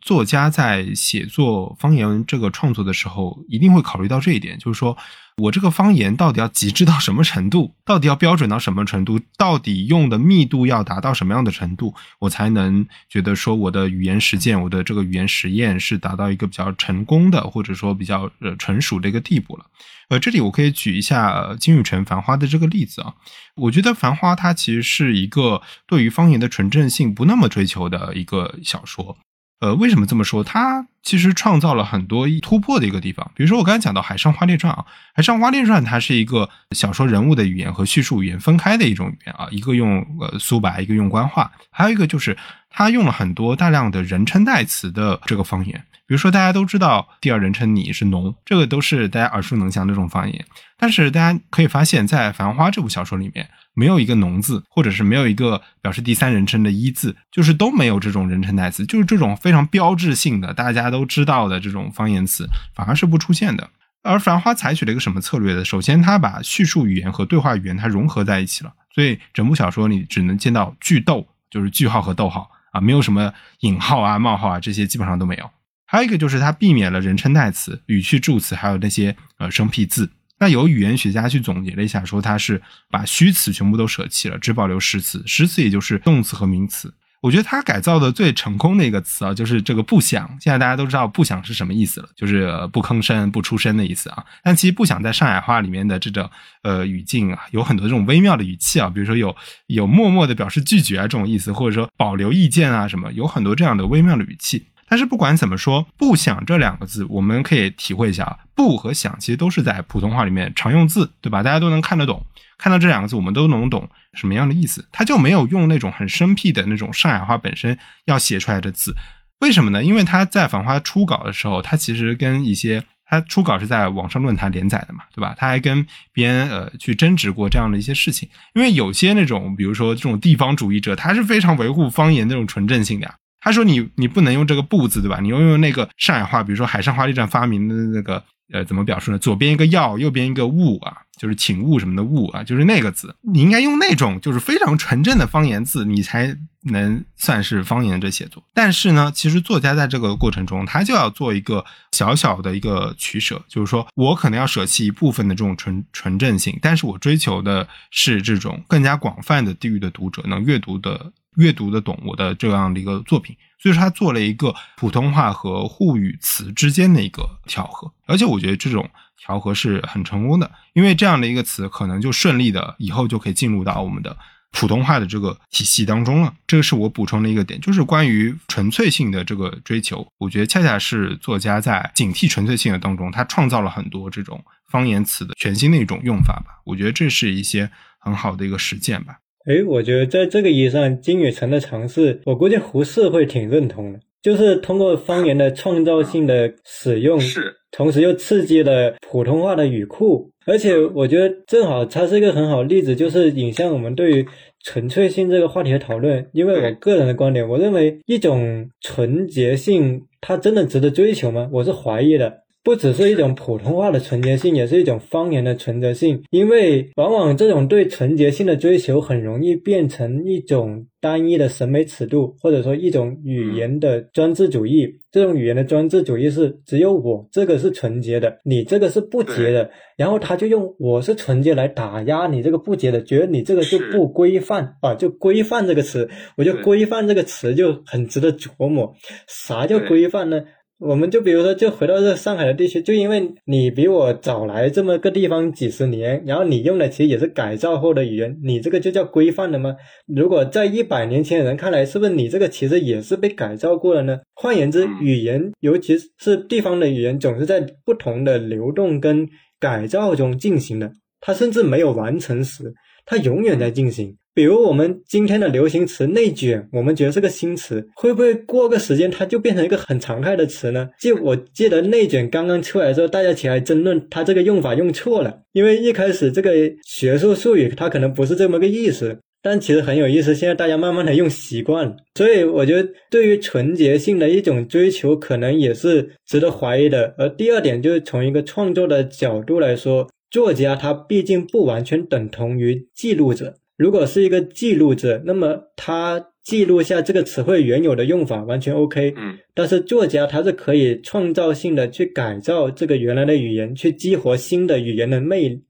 作家在写作方言这个创作的时候一定会考虑到这一点，就是说我这个方言到底要极致到什么程度，到底要标准到什么程度，到底用的密度要达到什么样的程度，我才能觉得说我的语言实践，我的这个语言实验是达到一个比较成功的，或者说比较成熟的一个地步了。这里我可以举一下金宇澄《繁花》的这个例子啊。我觉得《繁花》它其实是一个对于方言的纯正性不那么追求的一个小说。为什么这么说？它其实创造了很多突破的一个地方。比如说我刚才讲到《海上花列传》啊，《海上花列传》它是一个小说人物的语言和叙述语言分开的一种语言啊，一个用苏白，一个用官话，还有一个就是它用了很多大量的人称代词的这个方言。比如说大家都知道第二人称你是侬，这个都是大家耳熟能详的这种方言，但是大家可以发现在《繁花》这部小说里面没有一个侬字，或者是没有一个表示第三人称的一字，就是都没有这种人称代词，就是这种非常标志性的大家都知道的这种方言词反而是不出现的。而《繁花》采取了一个什么策略呢？首先它把叙述语言和对话语言它融合在一起了，所以整部小说你只能见到句逗，就是句号和逗号啊，没有什么引号啊冒号啊，这些基本上都没有。还有一个就是它避免了人称代词、语气助词，还有那些生僻字。那有语言学家去总结了一下，说它是把虚词全部都舍弃了，只保留实词。实词也就是动词和名词。我觉得它改造的最成功的一个词啊，就是这个不响。现在大家都知道不响是什么意思了，就是不吭声、不出声的意思啊。但其实不响在上海话里面的这种语境啊，有很多这种微妙的语气啊，比如说有默默的表示拒绝啊这种意思，或者说保留意见啊什么，有很多这样的微妙的语气。但是不管怎么说，不响这两个字我们可以体会一下，不和响其实都是在普通话里面常用字，对吧？大家都能看得懂，看到这两个字我们都能懂什么样的意思。它就没有用那种很生僻的那种上海话本身要写出来的字。为什么呢？因为它在《繁花》初稿的时候，它其实跟一些，它初稿是在网上论坛连载的嘛，对吧？它还跟别人去争执过这样的一些事情。因为有些那种比如说这种地方主义者，他是非常维护方言那种纯正性的啊。他说你不能用这个不字，对吧？你用那个上海话，比如说海上花列传发明的那个怎么表述呢？左边一个要，右边一个勿啊，就是请勿什么的勿啊，就是那个字。你应该用那种就是非常纯正的方言字，你才能算是方言的写作。但是呢，其实作家在这个过程中，他就要做一个小小的一个取舍，就是说我可能要舍弃一部分的这种纯正性，但是我追求的是这种更加广泛的地域的读者能阅读的懂我的这样的一个作品。所以说他做了一个普通话和沪语词之间的一个调和，而且我觉得这种调和是很成功的，因为这样的一个词可能就顺利的以后就可以进入到我们的普通话的这个体系当中了。这个是我补充的一个点，就是关于纯粹性的这个追求，我觉得恰恰是作家在警惕纯粹性的当中，他创造了很多这种方言词的全新的一种用法吧。我觉得这是一些很好的一个实践吧。我觉得在这个意义上，金宇澄的尝试，我估计胡适会挺认同的，就是通过方言的创造性的使用，是同时又刺激了普通话的语库。而且我觉得正好它是一个很好例子，就是引向我们对于纯粹性这个话题的讨论。因为我个人的观点，我认为一种纯洁性它真的值得追求吗？我是怀疑的。不只是一种普通话的纯洁性，也是一种方言的纯洁性，因为往往这种对纯洁性的追求很容易变成一种单一的审美尺度，或者说一种语言的专制主义。这种语言的专制主义是只有我这个是纯洁的，你这个是不洁的，然后他就用我是纯洁来打压你这个不洁的，觉得你这个就不规范啊。就规范这个词，我觉得规范这个词就很值得琢磨，啥叫规范呢？我们就比如说就回到这上海的地区，就因为你比我早来这么个地方几十年，然后你用的其实也是改造后的语言，你这个就叫规范的吗？如果在100年前的人看来，是不是你这个其实也是被改造过了呢？换言之，语言尤其是地方的语言总是在不同的流动跟改造中进行的，它甚至没有完成时，它永远在进行。比如我们今天的流行词内卷，我们觉得是个新词，会不会过个时间它就变成一个很常态的词呢？就我记得内卷刚刚出来的时候，大家起来争论它这个用法用错了，因为一开始这个学术术语它可能不是这么个意思，但其实很有意思，现在大家慢慢的用习惯了。所以我觉得对于纯洁性的一种追求可能也是值得怀疑的。而第二点就是从一个创作的角度来说，作家他毕竟不完全等同于记录者，如果是一个记录者，那么他记录下这个词汇原有的用法完全 OK， 但是作家他是可以创造性的去改造这个原来的语言，去激活新的语言的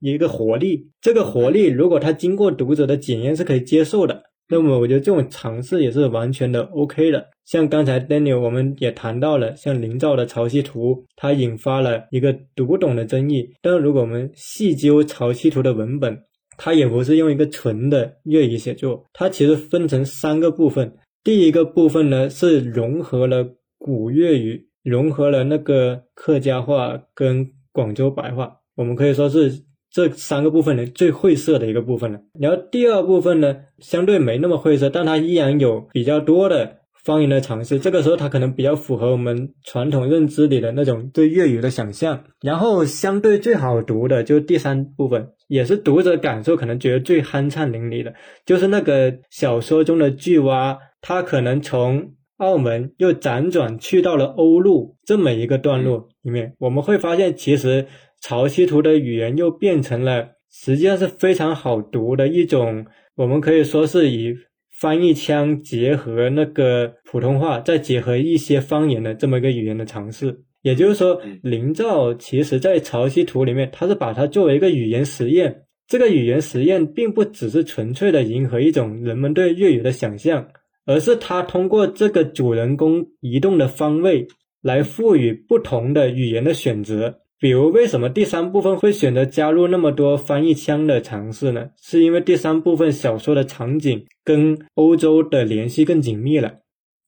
一个活力，这个活力如果他经过读者的检验是可以接受的，那么我觉得这种尝试也是完全的 OK 的。像刚才 Daniel 我们也谈到了，像林兆的潮汐图它引发了一个读懂的争议，但如果我们细究潮汐图的文本，它也不是用一个纯的粤语写作，它其实分成三个部分。第一个部分呢是融合了古粤语，融合了那个客家话跟广州白话，我们可以说是这三个部分人最晦涩的一个部分了。然后第二部分呢相对没那么晦涩，但它依然有比较多的方言的尝试，这个时候它可能比较符合我们传统认知里的那种对粤语的想象。然后相对最好读的就是第三部分，也是读者感受可能觉得最酣畅淋漓的，就是那个小说中的巨蛙，它可能从澳门又辗转去到了欧陆，这么一个段落里面，我们会发现其实潮汐图的语言又变成了实际上是非常好读的一种，我们可以说是以翻译腔结合那个普通话再结合一些方言的这么一个语言的尝试。也就是说林兆其实在潮汐图里面他是把它作为一个语言实验，这个语言实验并不只是纯粹的迎合一种人们对粤语的想象，而是他通过这个主人公移动的方位来赋予不同的语言的选择。比如为什么第三部分会选择加入那么多翻译腔的尝试呢？是因为第三部分小说的场景跟欧洲的联系更紧密了，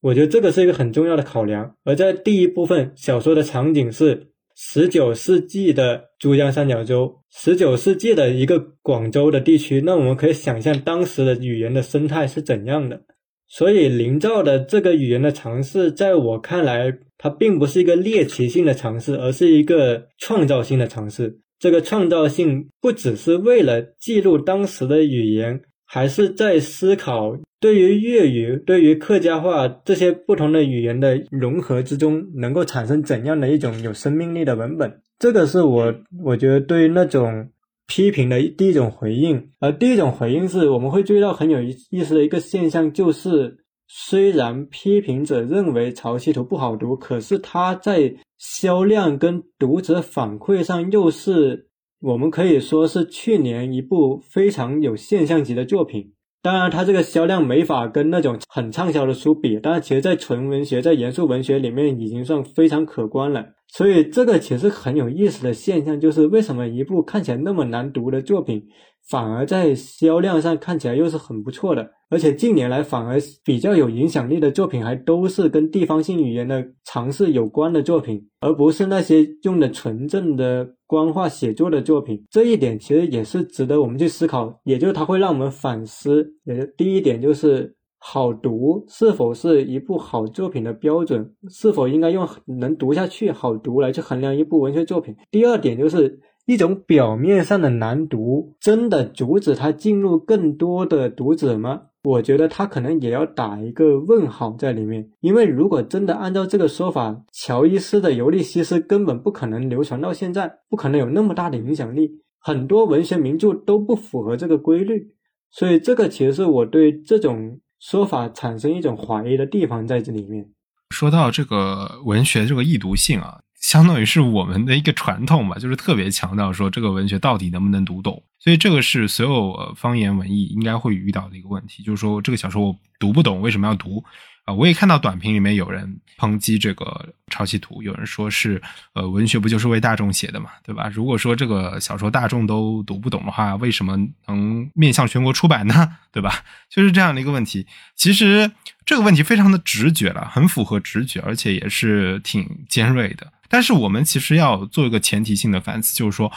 我觉得这个是一个很重要的考量。而在第一部分小说的场景是19世纪的珠江三角洲，19世纪的一个广州的地区，那我们可以想象当时的语言的生态是怎样的。所以林兆的这个语言的尝试在我看来它并不是一个猎奇性的尝试，而是一个创造性的尝试。这个创造性不只是为了记录当时的语言，还是在思考对于粤语对于客家话这些不同的语言的融合之中能够产生怎样的一种有生命力的文本。这个是我觉得对于那种批评的第一种回应。而第一种回应是我们会注意到很有意思的一个现象，就是虽然批评者认为潮汐图不好读，可是它在销量跟读者反馈上又是我们可以说是去年一部非常有现象级的作品。当然它这个销量没法跟那种很畅销的书比，但其实在纯文学在严肃文学里面已经算非常可观了。所以这个其实很有意思的现象，就是为什么一部看起来那么难读的作品反而在销量上看起来又是很不错的，而且近年来反而比较有影响力的作品还都是跟地方性语言的尝试有关的作品，而不是那些用的纯正的官话写作的作品。这一点其实也是值得我们去思考，也就是它会让我们反思。也第一点就是好读是否是一部好作品的标准，是否应该用能读下去好读来去衡量一部文学作品。第二点就是一种表面上的难读真的阻止它进入更多的读者吗？我觉得它可能也要打一个问号在里面。因为如果真的按照这个说法，乔伊斯的《尤利西斯》根本不可能流传到现在，不可能有那么大的影响力，很多文学名著都不符合这个规律。所以这个其实是我对这种说法产生一种怀疑的地方在这里面。说到这个文学这个易读性啊，相当于是我们的一个传统吧，就是特别强调说这个文学到底能不能读懂，所以这个是所有方言文艺应该会遇到的一个问题，就是说这个小说我读不懂为什么要读啊？我也看到短评里面有人抨击这个潮汐图，有人说是文学不就是为大众写的嘛，对吧？如果说这个小说大众都读不懂的话，为什么能面向全国出版呢？对吧？就是这样的一个问题。其实这个问题非常的直觉了，很符合直觉，而且也是挺尖锐的。但是我们其实要做一个前提性的反思，就是说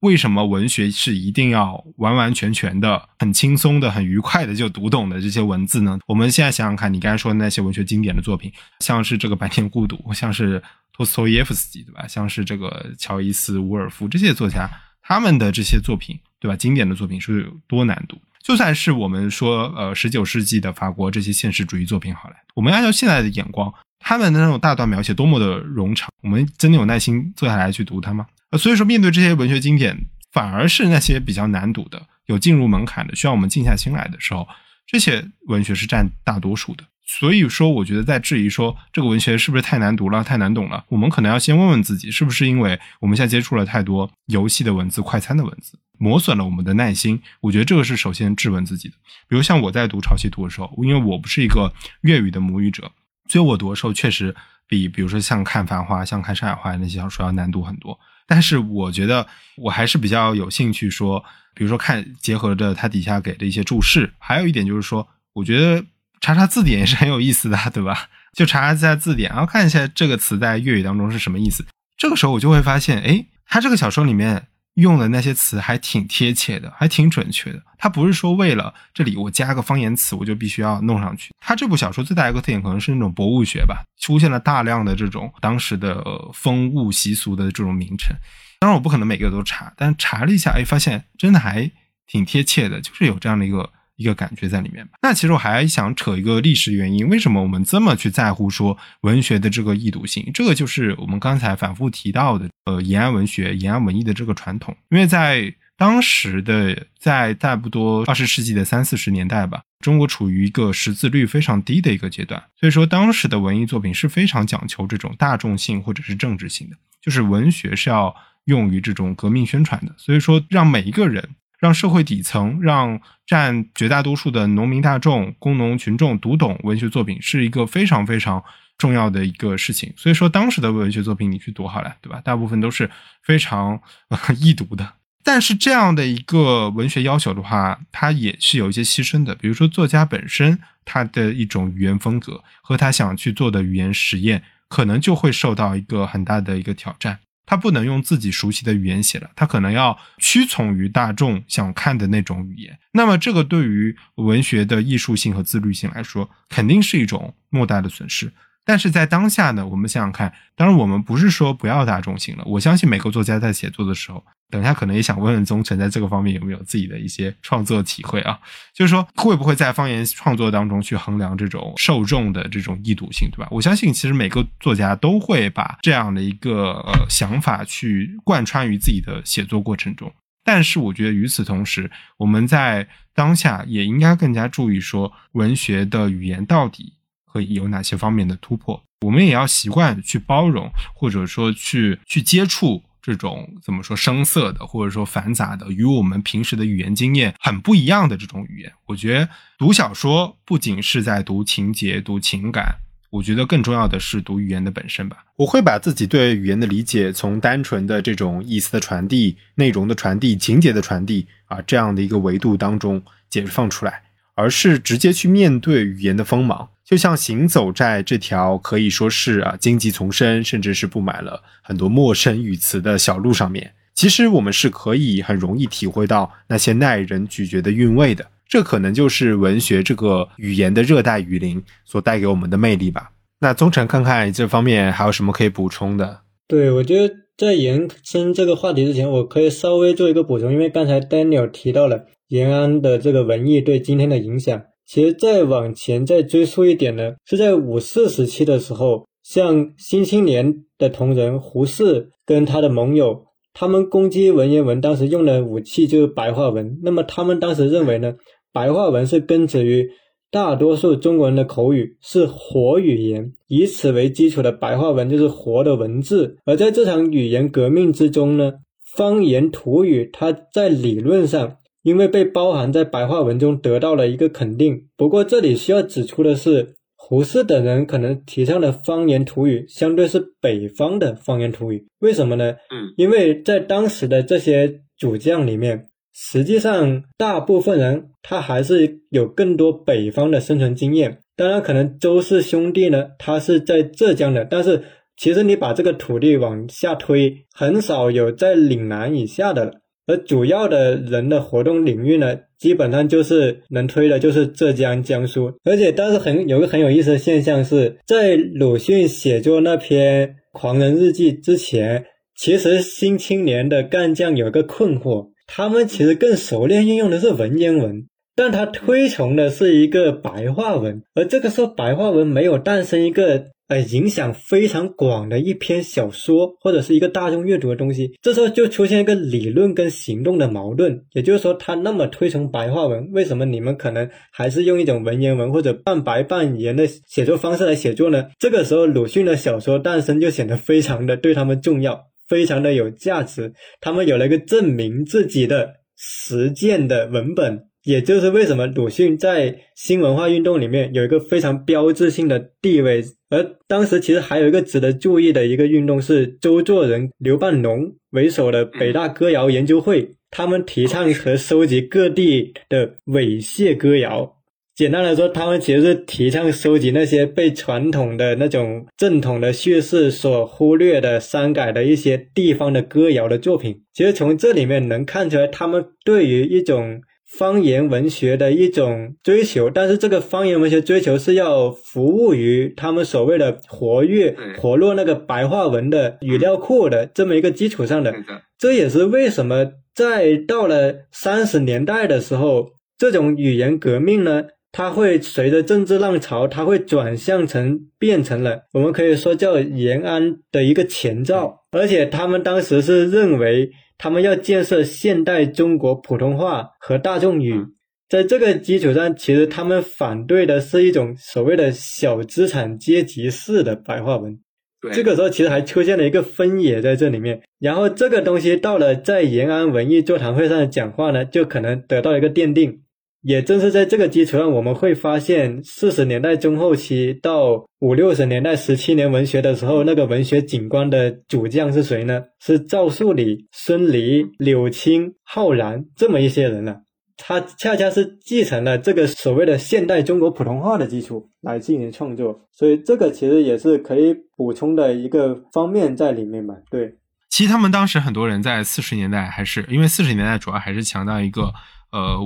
为什么文学是一定要完完全全的很轻松的很愉快的就读懂的这些文字呢？我们现在想想看，你刚才说的那些文学经典的作品，像是这个白天孤独，像是托斯托耶夫斯基，对吧？像是这个乔伊斯、伍尔夫这些作家，他们的这些作品，对吧？经典的作品是有多难读？就算是我们说19世纪的法国这些现实主义作品好了，我们按照现在的眼光，他们的那种大段描写多么的冗长，我们真的有耐心坐下来去读它吗？所以说面对这些文学经典，反而是那些比较难读的，有进入门槛的，需要我们静下心来的时候，这些文学是占大多数的。所以说我觉得在质疑说这个文学是不是太难读了太难懂了，我们可能要先问问自己，是不是因为我们现在接触了太多游戏的文字、快餐的文字，磨损了我们的耐心。我觉得这个是首先质问自己的。比如像我在读潮汐图的时候，因为我不是一个粤语的母语者，所以我读的时候确实比如说像看《繁花》、像看《山海画》那些小说要难读很多。但是我觉得我还是比较有兴趣说，比如说看结合着它底下给的一些注释，还有一点就是说，我觉得查字典也是很有意思的，对吧？就查一下字典，然后看一下这个词在粤语当中是什么意思。这个时候我就会发现，诶，它这个小说里面用的那些词还挺贴切的，还挺准确的。它不是说为了这里我加个方言词我就必须要弄上去。它这部小说最大一个特点可能是那种博物学吧，出现了大量的这种当时的风物习俗的这种名称。当然我不可能每个都查，但查了一下，诶，发现真的还挺贴切的，就是有这样的一个感觉在里面吧。那其实我还想扯一个历史原因，为什么我们这么去在乎说文学的这个易读性？这个就是我们刚才反复提到的延安文学、延安文艺的这个传统。因为在当时的在差不多20世纪的30-40年代吧，中国处于一个识字率非常低的一个阶段，所以说当时的文艺作品是非常讲求这种大众性或者是政治性的，就是文学是要用于这种革命宣传的，所以说让每一个人，让社会底层，让占绝大多数的农民大众、工农群众读懂文学作品是一个非常非常重要的一个事情。所以说当时的文学作品你去读好了，对吧？大部分都是非常易读的。但是这样的一个文学要求的话，它也是有一些牺牲的，比如说作家本身他的一种语言风格和他想去做的语言实验可能就会受到一个很大的一个挑战。他不能用自己熟悉的语言写了，他可能要屈从于大众想看的那种语言。那么这个对于文学的艺术性和自律性来说，肯定是一种莫大的损失。但是在当下呢，我们想想看，当然我们不是说不要大众性了，我相信每个作家在写作的时候，等一下可能也想问问宗辰在这个方面有没有自己的一些创作体会啊，就是说会不会在方言创作当中去衡量这种受众的这种易读性，对吧？我相信其实每个作家都会把这样的一个想法去贯穿于自己的写作过程中。但是我觉得与此同时，我们在当下也应该更加注意说文学的语言到底有哪些方面的突破，我们也要习惯去包容，或者说去接触这种怎么说生涩的，或者说繁杂的，与我们平时的语言经验很不一样的这种语言。我觉得读小说不仅是在读情节、读情感，我觉得更重要的是读语言的本身吧。我会把自己对语言的理解从单纯的这种意思的传递、内容的传递、情节的传递啊这样的一个维度当中解放出来，而是直接去面对语言的锋芒。就像行走在这条可以说是荆棘丛生，甚至是布满了很多陌生语词的小路上面，其实我们是可以很容易体会到那些耐人咀嚼的韵味的。这可能就是文学这个语言的热带雨林所带给我们的魅力吧。那宗辰看看这方面还有什么可以补充的？对，我觉得在延伸这个话题之前，我可以稍微做一个补充，因为刚才 Daniel 提到了延安的这个文艺对今天的影响。其实再往前再追溯一点呢，是在54时期的时候，像新青年的同仁胡适跟他的盟友，他们攻击文言文当时用的武器就是白话文。那么他们当时认为呢，白话文是根植于大多数中国人的口语，是活语言，以此为基础的白话文就是活的文字。而在这场语言革命之中呢，方言土语它在理论上因为被包含在白话文中得到了一个肯定。不过这里需要指出的是，胡适等人可能提倡的方言土语相对是北方的方言土语。为什么呢？因为在当时的这些主将里面，实际上大部分人他还是有更多北方的生存经验。当然可能周氏兄弟呢他是在浙江的，但是其实你把这个土地往下推，很少有在岭南以下的了。而主要的人的活动领域呢，基本上就是能推的就是浙江、江苏。而且当时有个很有意思的现象是，在鲁迅写作那篇《狂人日记》之前，其实新青年的干将有个困惑，他们其实更熟练应用的是文言文，但他推崇的是一个白话文，而这个时候白话文没有诞生一个影响非常广的一篇小说或者是一个大众阅读的东西，这时候就出现一个理论跟行动的矛盾。也就是说他那么推崇白话文，为什么你们可能还是用一种文言文或者半白半言的写作方式来写作呢？这个时候鲁迅的小说诞生就显得非常的对他们重要，非常的有价值，他们有了一个证明自己的实践的文本。也就是为什么鲁迅在新文化运动里面有一个非常标志性的地位。而当时其实还有一个值得注意的一个运动是周作人、刘半农为首的北大歌谣研究会，他们提倡和收集各地的猥亵歌谣。简单来说，他们其实是提倡收集那些被传统的那种正统的叙事所忽略的删改的一些地方的歌谣的作品。其实从这里面能看出来他们对于一种方言文学的一种追求，但是这个方言文学追求是要服务于他们所谓的活跃活络那个白话文的语料库的这么一个基础上的。这也是为什么在到了30年代的时候，这种语言革命呢，它会随着政治浪潮，它会转向变成了我们可以说叫延安的一个前兆。而且他们当时是认为他们要建设现代中国普通话和大众语，在这个基础上其实他们反对的是一种所谓的小资产阶级式的白话文。这个时候其实还出现了一个分野在这里面，然后这个东西到了在延安文艺座谈会上的讲话呢，就可能得到一个奠定。也正是在这个基础上，我们会发现40年代中后期到50-60年代17年文学的时候，那个文学景观的主将是谁呢？是赵树理、孙犁、柳青、浩然这么一些人了。他恰恰是继承了这个所谓的现代中国普通话的基础来进行创作，所以这个其实也是可以补充的一个方面在里面嘛。对，其实他们当时很多人在40年代还是因为40年代主要还是强调一个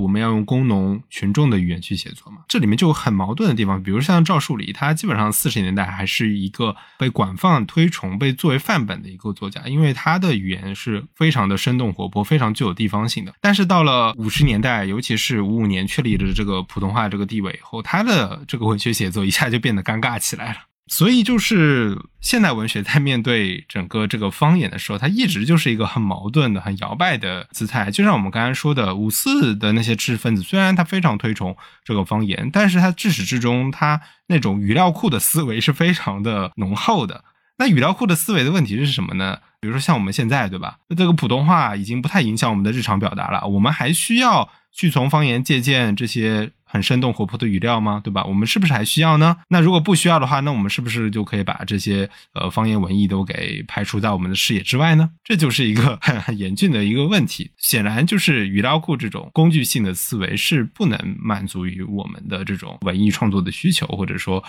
我们要用工农群众的语言去写作嘛，这里面就有很矛盾的地方。比如像赵树理，他基本上40年代还是一个被广泛推崇、被作为范本的一个作家，因为他的语言是非常的生动活泼，非常具有地方性的。但是到了50年代，尤其是55年确立了这个普通话这个地位以后，他的这个文学写作一下就变得尴尬起来了。所以就是现代文学在面对整个这个方言的时候，它一直就是一个很矛盾的、很摇摆的姿态。就像我们刚才说的，五四的那些知识分子，虽然他非常推崇这个方言，但是他至始至终他那种语料库的思维是非常的浓厚的。那语料库的思维的问题是什么呢？比如说像我们现在，对吧，这个普通话已经不太影响我们的日常表达了，我们还需要去从方言借鉴这些很生动活泼的语料吗？对吧？我们是不是还需要呢？那如果不需要的话，那我们是不是就可以把这些方言文艺都给排除在我们的视野之外呢？这就是一个很严峻的一个问题。显然就是语料库这种工具性的思维是不能满足于我们的这种文艺创作的需求，或者说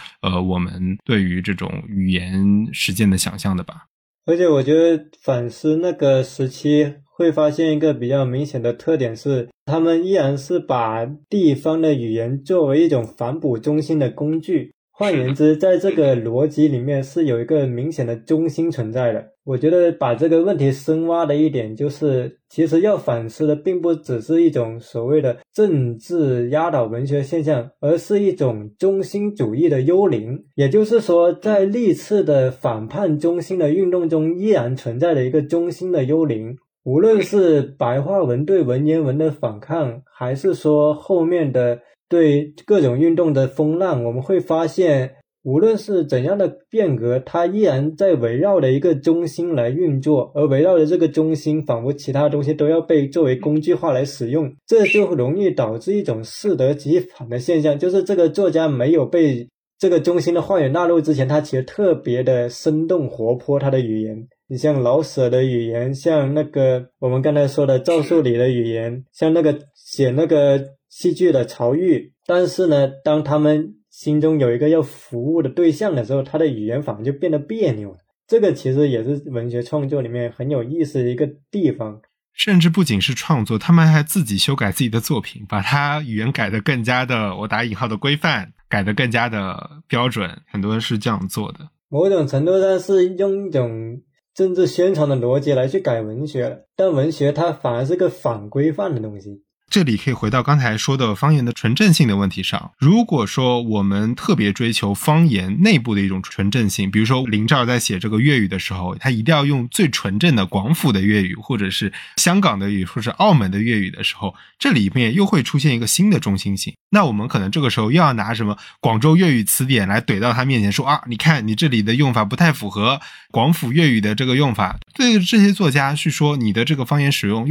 我们对于这种语言实践的想象的吧。而且我觉得反思那个时期会发现一个比较明显的特点是，他们依然是把地方的语言作为一种反哺中心的工具。换言之，在这个逻辑里面是有一个明显的中心存在的。我觉得把这个问题深挖的一点就是，其实要反思的并不只是一种所谓的政治压倒文学现象，而是一种中心主义的幽灵。也就是说，在历次的反叛中心的运动中，依然存在着一个中心的幽灵。无论是白话文对文言文的反抗，还是说后面的对各种运动的风浪，我们会发现无论是怎样的变革，它依然在围绕着一个中心来运作，而围绕着这个中心仿佛其他东西都要被作为工具化来使用。这就容易导致一种适得其反的现象，就是这个作家没有被这个中心的话语纳入之前，他其实特别的生动活泼，他的语言你像老舍的语言，像那个我们刚才说的赵树理的语言，像那个写那个戏剧的曹禺，但是呢，当他们心中有一个要服务的对象的时候，他的语言反而就变得别扭了。这个其实也是文学创作里面很有意思的一个地方。甚至不仅是创作，他们还自己修改自己的作品，把它语言改得更加的，我打引号的规范，改得更加的标准，很多人是这样做的。某种程度上是用一种政治宣传的逻辑来去改文学，但文学它反而是个反规范的东西。这里可以回到刚才说的方言的纯正性的问题上，如果说我们特别追求方言内部的一种纯正性，比如说林兆在写这个粤语的时候，他一定要用最纯正的广府的粤语，或者是香港的粤语，或者是澳门的粤语的时候，这里面又会出现一个新的中心性，那我们可能这个时候又要拿什么广州粤语词典来怼到他面前说啊，你看你这里的用法不太符合广府粤语的这个用法，对这些作家去说你的这个方言使用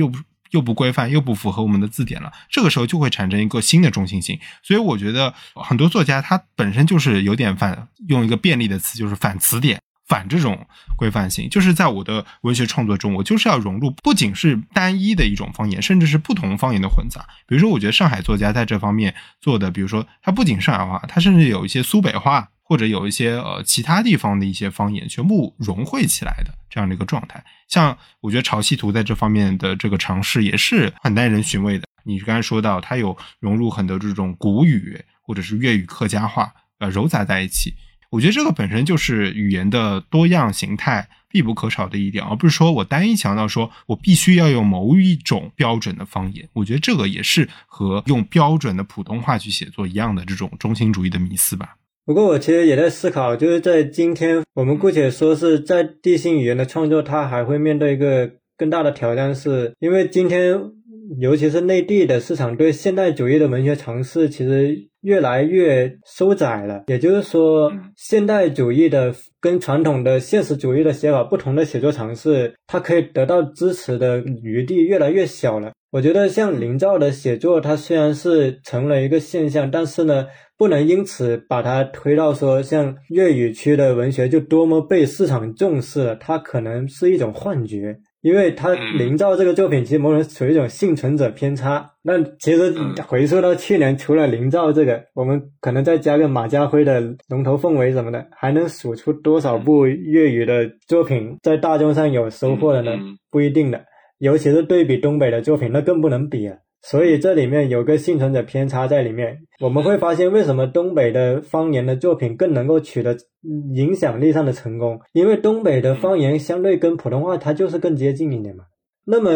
又不规范，又不符合我们的字典了，这个时候就会产生一个新的中心性。所以我觉得很多作家他本身就是有点反，用一个便利的词就是反词典，反这种规范性，就是在我的文学创作中，我就是要融入不仅是单一的一种方言，甚至是不同方言的混杂。比如说我觉得上海作家在这方面做的，比如说他不仅上海话，他甚至有一些苏北话，或者有一些其他地方的一些方言全部融汇起来的这样的一个状态。像我觉得潮汐图在这方面的这个尝试也是很耐人寻味的。你刚才说到它有融入很多这种古语或者是粤语客家话揉杂在一起，我觉得这个本身就是语言的多样形态必不可少的一点，而不是说我单一强调说我必须要有某一种标准的方言。我觉得这个也是和用标准的普通话去写作一样的这种中心主义的迷思吧。不过我其实也在思考，就是在今天我们姑且说是在地性语言的创作，它还会面对一个更大的挑战，是因为今天尤其是内地的市场对现代主义的文学尝试其实越来越收窄了，也就是说现代主义的跟传统的现实主义的写法不同的写作尝试，它可以得到支持的余地越来越小了。我觉得像林兆的写作，它虽然是成了一个现象，但是呢不能因此把它推到说像粤语区的文学就多么被市场重视了，它可能是一种幻觉。因为他林兆这个作品其实某种属于一种幸存者偏差。那其实回溯到去年，除了林兆这个，我们可能再加个马家辉的《龙头凤尾》什么的，还能数出多少部粤语的作品在大众上有收获的呢？不一定的，尤其是对比东北的作品那更不能比了。所以这里面有个幸存者偏差在里面，我们会发现为什么东北的方言的作品更能够取得影响力上的成功，因为东北的方言相对跟普通话它就是更接近一点嘛。那么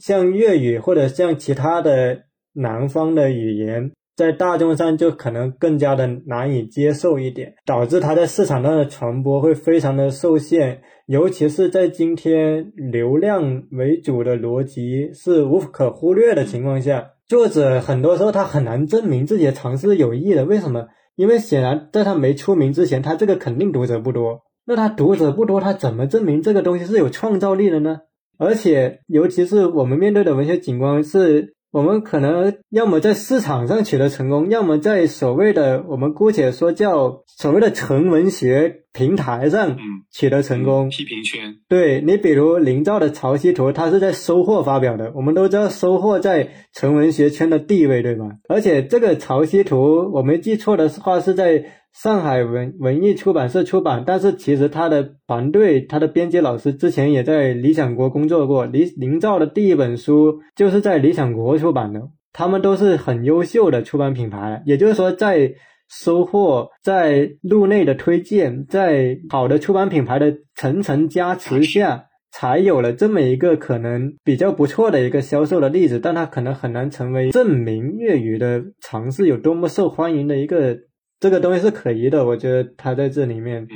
像粤语或者像其他的南方的语言在大众上就可能更加的难以接受一点，导致它在市场上的传播会非常的受限，尤其是在今天流量为主的逻辑是无可忽略的情况下，作者很多时候他很难证明自己的尝试有意义的。为什么？因为显然在他没出名之前，他这个肯定读者不多，那他读者不多，他怎么证明这个东西是有创造力的呢？而且尤其是我们面对的文学景观是，我们可能要么在市场上取得成功，要么在所谓的我们姑且说叫所谓的纯文学平台上取得成功，批评圈。对，你比如林兆的《潮汐图》，它是在收获发表的，我们都知道收获在纯文学圈的地位，对吧？而且这个《潮汐图》我没记错的话是在上海文艺出版社出版，但是其实他的团队，他的编辑老师之前也在理想国工作过，林兆的第一本书就是在理想国出版的，他们都是很优秀的出版品牌。也就是说在收获，在路内的推荐，在好的出版品牌的层层加持下，才有了这么一个可能比较不错的一个销售的例子，但它可能很难成为证明粤语的尝试有多么受欢迎的一个，这个东西是可疑的。我觉得它在这里面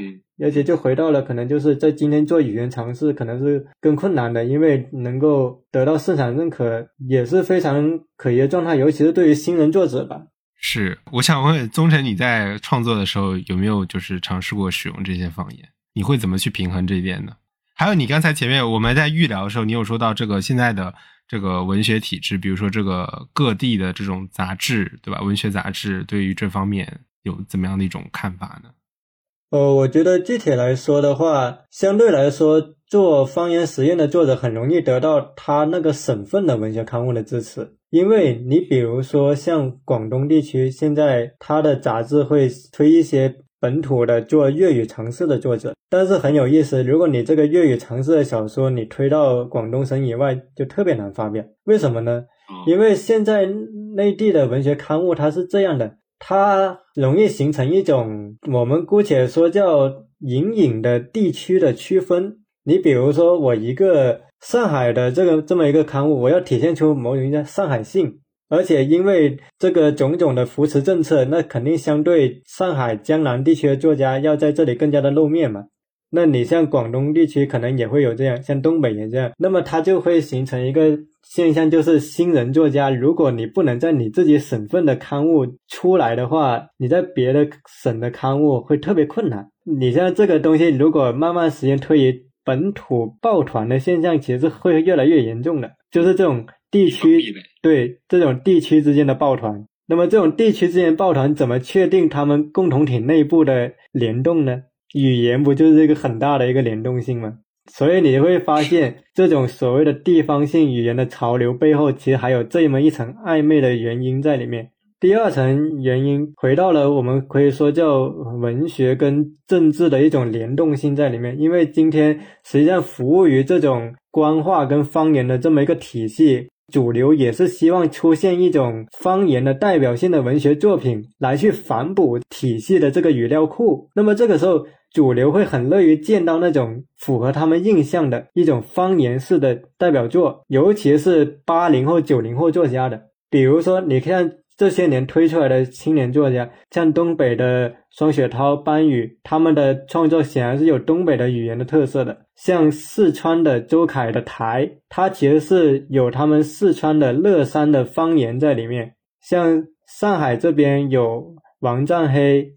而且就回到了可能就是在今天做语言尝试可能是更困难的，因为能够得到市场认可也是非常可疑的状态，尤其是对于新人作者吧。是，我想问宗辰，你在创作的时候有没有就是尝试过使用这些方言，你会怎么去平衡这一点呢？还有你刚才前面我们在预聊的时候，你有说到这个现在的这个文学体制，比如说这个各地的这种杂志，对吧？文学杂志对于这方面有怎么样的一种看法呢？我觉得具体来说的话，相对来说做方言实验的作者很容易得到他那个省份的文学刊物的支持，因为你比如说像广东地区现在他的杂志会推一些本土的做粤语尝试的作者，但是很有意思，如果你这个粤语尝试的小说你推到广东省以外就特别难发表。为什么呢？因为现在内地的文学刊物它是这样的，它容易形成一种我们姑且说叫隐隐的地区的区分。你比如说我一个上海的这么一个刊物，我要体现出某种上海性，而且因为这个种种的扶持政策，那肯定相对上海江南地区的作家要在这里更加的露面嘛。那你像广东地区可能也会有这样，像东北也这样，那么它就会形成一个现象，就是新人作家如果你不能在你自己省份的刊物出来的话，你在别的省的刊物会特别困难。你像这个东西如果慢慢时间推移，本土抱团的现象其实会越来越严重的，就是这种地区，对，这种地区之间的抱团。那么这种地区之间的抱团怎么确定他们共同体内部的联动呢？语言不就是一个很大的一个联动性吗？所以你会发现这种所谓的地方性语言的潮流背后其实还有这么一层暧昧的原因在里面。第二层原因回到了我们可以说叫文学跟政治的一种联动性在里面，因为今天实际上服务于这种官话跟方言的这么一个体系，主流也是希望出现一种方言的代表性的文学作品来去反哺体系的这个语料库。那么这个时候主流会很乐于见到那种符合他们印象的一种方言式的代表作，尤其是80后90后作家的。比如说你看这些年推出来的青年作家，像东北的双雪涛、班宇，他们的创作显然是有东北的语言的特色的。像四川的周凯的台，他其实是有他们四川的乐山的方言在里面。像上海这边有王占黑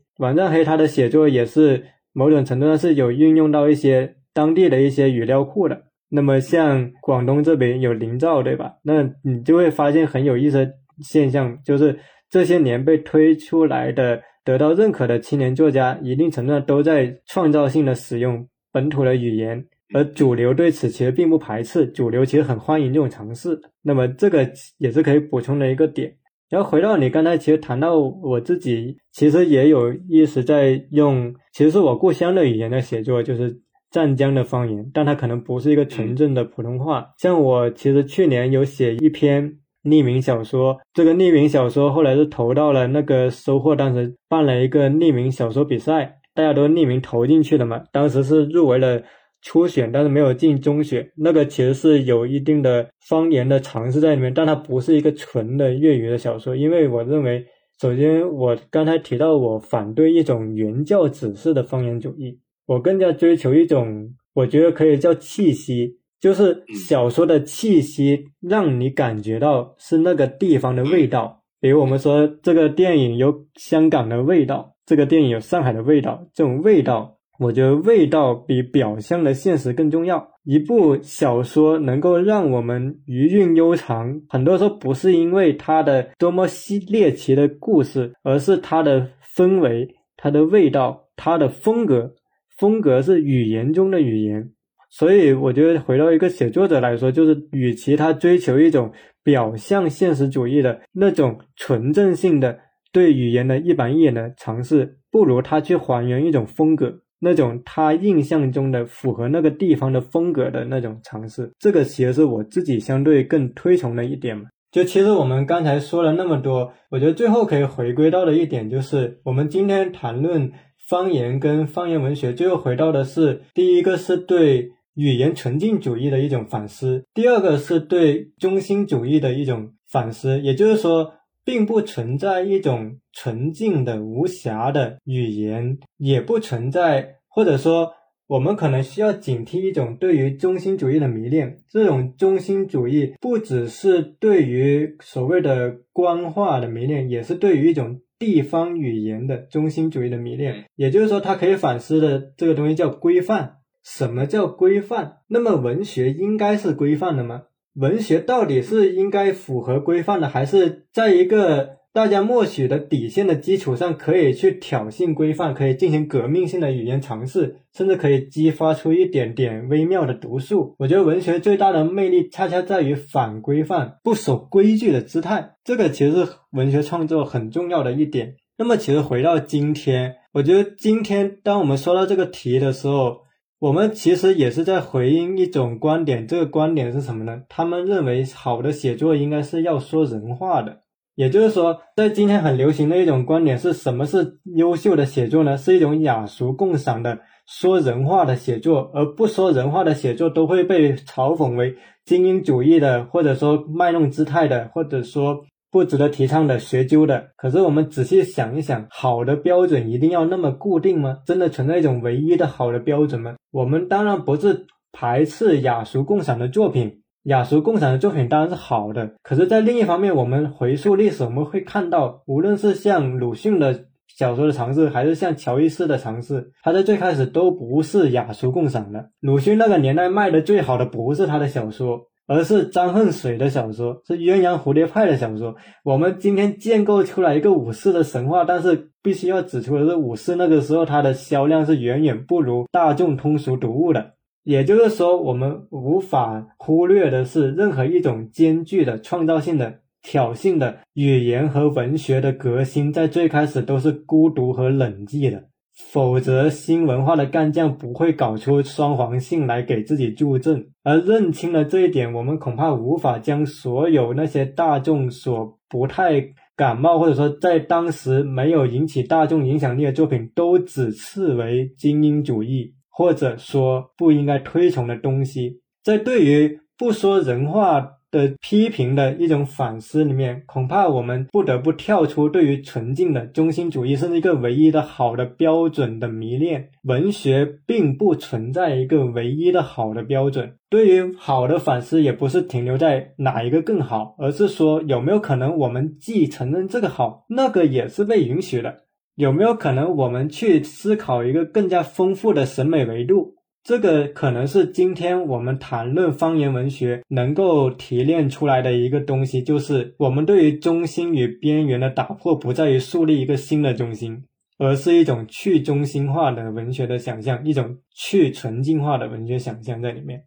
他的写作也是某种程度上是有运用到一些当地的一些语料库的。那么像广东这边有林兆，对吧？那你就会发现很有意思的现象，就是这些年被推出来的得到认可的青年作家一定程度上都在创造性的使用本土的语言，而主流对此其实并不排斥，主流其实很欢迎这种尝试。那么这个也是可以补充的一个点。然后回到你刚才其实谈到我自己其实也有意识在用其实是我故乡的语言在写作，就是湛江的方言，但它可能不是一个纯正的普通话。像我其实去年有写一篇匿名小说，这个匿名小说后来是投到了那个收获，当时办了一个匿名小说比赛，大家都匿名投进去的嘛，当时是入围了初选，但是没有进中选。那个其实是有一定的方言的尝试在里面，但它不是一个纯的粤语的小说。因为我认为首先我刚才提到我反对一种原教旨式的方言主义，我更加追求一种我觉得可以叫气息，就是小说的气息让你感觉到是那个地方的味道。比如我们说这个电影有香港的味道，这个电影有上海的味道，这种味道我觉得味道比表象的现实更重要。一部小说能够让我们余韵悠长，很多时候不是因为它的多么猎奇的故事，而是它的氛围、它的味道、它的风格。风格是语言中的语言。所以我觉得回到一个写作者来说，就是与其他追求一种表象现实主义的那种纯正性的对语言的一板一眼的尝试，不如他去还原一种风格，那种他印象中的符合那个地方的风格的那种尝试。这个其实是我自己相对更推崇的一点嘛。就其实我们刚才说了那么多，我觉得最后可以回归到的一点就是我们今天谈论方言跟方言文学，最后回到的是第一个是对语言纯净主义的一种反思，第二个是对中心主义的一种反思。也就是说并不存在一种纯净的无瑕的语言，也不存在，或者说我们可能需要警惕一种对于中心主义的迷恋。这种中心主义不只是对于所谓的官话的迷恋，也是对于一种地方语言的中心主义的迷恋。也就是说它可以反思的这个东西叫规范。什么叫规范？那么文学应该是规范的吗？文学到底是应该符合规范的，还是在一个大家默许的底线的基础上可以去挑衅规范，可以进行革命性的语言尝试，甚至可以激发出一点点微妙的毒素。我觉得文学最大的魅力恰恰在于反规范、不守规矩的姿态，这个其实是文学创作很重要的一点。那么其实回到今天，我觉得今天当我们说到这个题的时候，我们其实也是在回应一种观点。这个观点是什么呢？他们认为好的写作应该是要说人话的。也就是说，在今天很流行的一种观点是什么是优秀的写作呢？是一种雅俗共赏的说人话的写作，而不说人话的写作都会被嘲讽为精英主义的，或者说卖弄姿态的，或者说不值得提倡的、学究的。可是我们仔细想一想，好的标准一定要那么固定吗？真的存在一种唯一的好的标准吗？我们当然不是排斥雅俗共赏的作品，雅俗共赏的作品当然是好的。可是在另一方面，我们回溯历史，我们会看到，无论是像鲁迅的小说的尝试，还是像乔伊斯的尝试，他在最开始都不是雅俗共赏的。鲁迅那个年代卖的最好的不是他的小说，而是张恨水的小说，是鸳鸯蝴蝶派的小说。我们今天建构出来一个武士的神话，但是必须要指出的是，武士那个时候它的销量是远远不如大众通俗读物的。也就是说，我们无法忽略的是，任何一种兼具的创造性的挑衅的语言和文学的革新，在最开始都是孤独和冷寂的。否则新文化的干将不会搞出双簧性来给自己助阵。而认清了这一点，我们恐怕无法将所有那些大众所不太感冒，或者说在当时没有引起大众影响力的作品，都只视为精英主义，或者说不应该推崇的东西。在对于不说人话的批评的一种反思里面，恐怕我们不得不跳出对于纯净的中心主义甚至一个唯一的好的标准的迷恋。文学并不存在一个唯一的好的标准，对于好的反思也不是停留在哪一个更好，而是说有没有可能我们既承认这个好，那个也是被允许的。有没有可能我们去思考一个更加丰富的审美维度？这个可能是今天我们谈论方言文学能够提炼出来的一个东西，就是我们对于中心与边缘的打破，不在于树立一个新的中心，而是一种去中心化的文学的想象，一种去纯净化的文学想象在里面。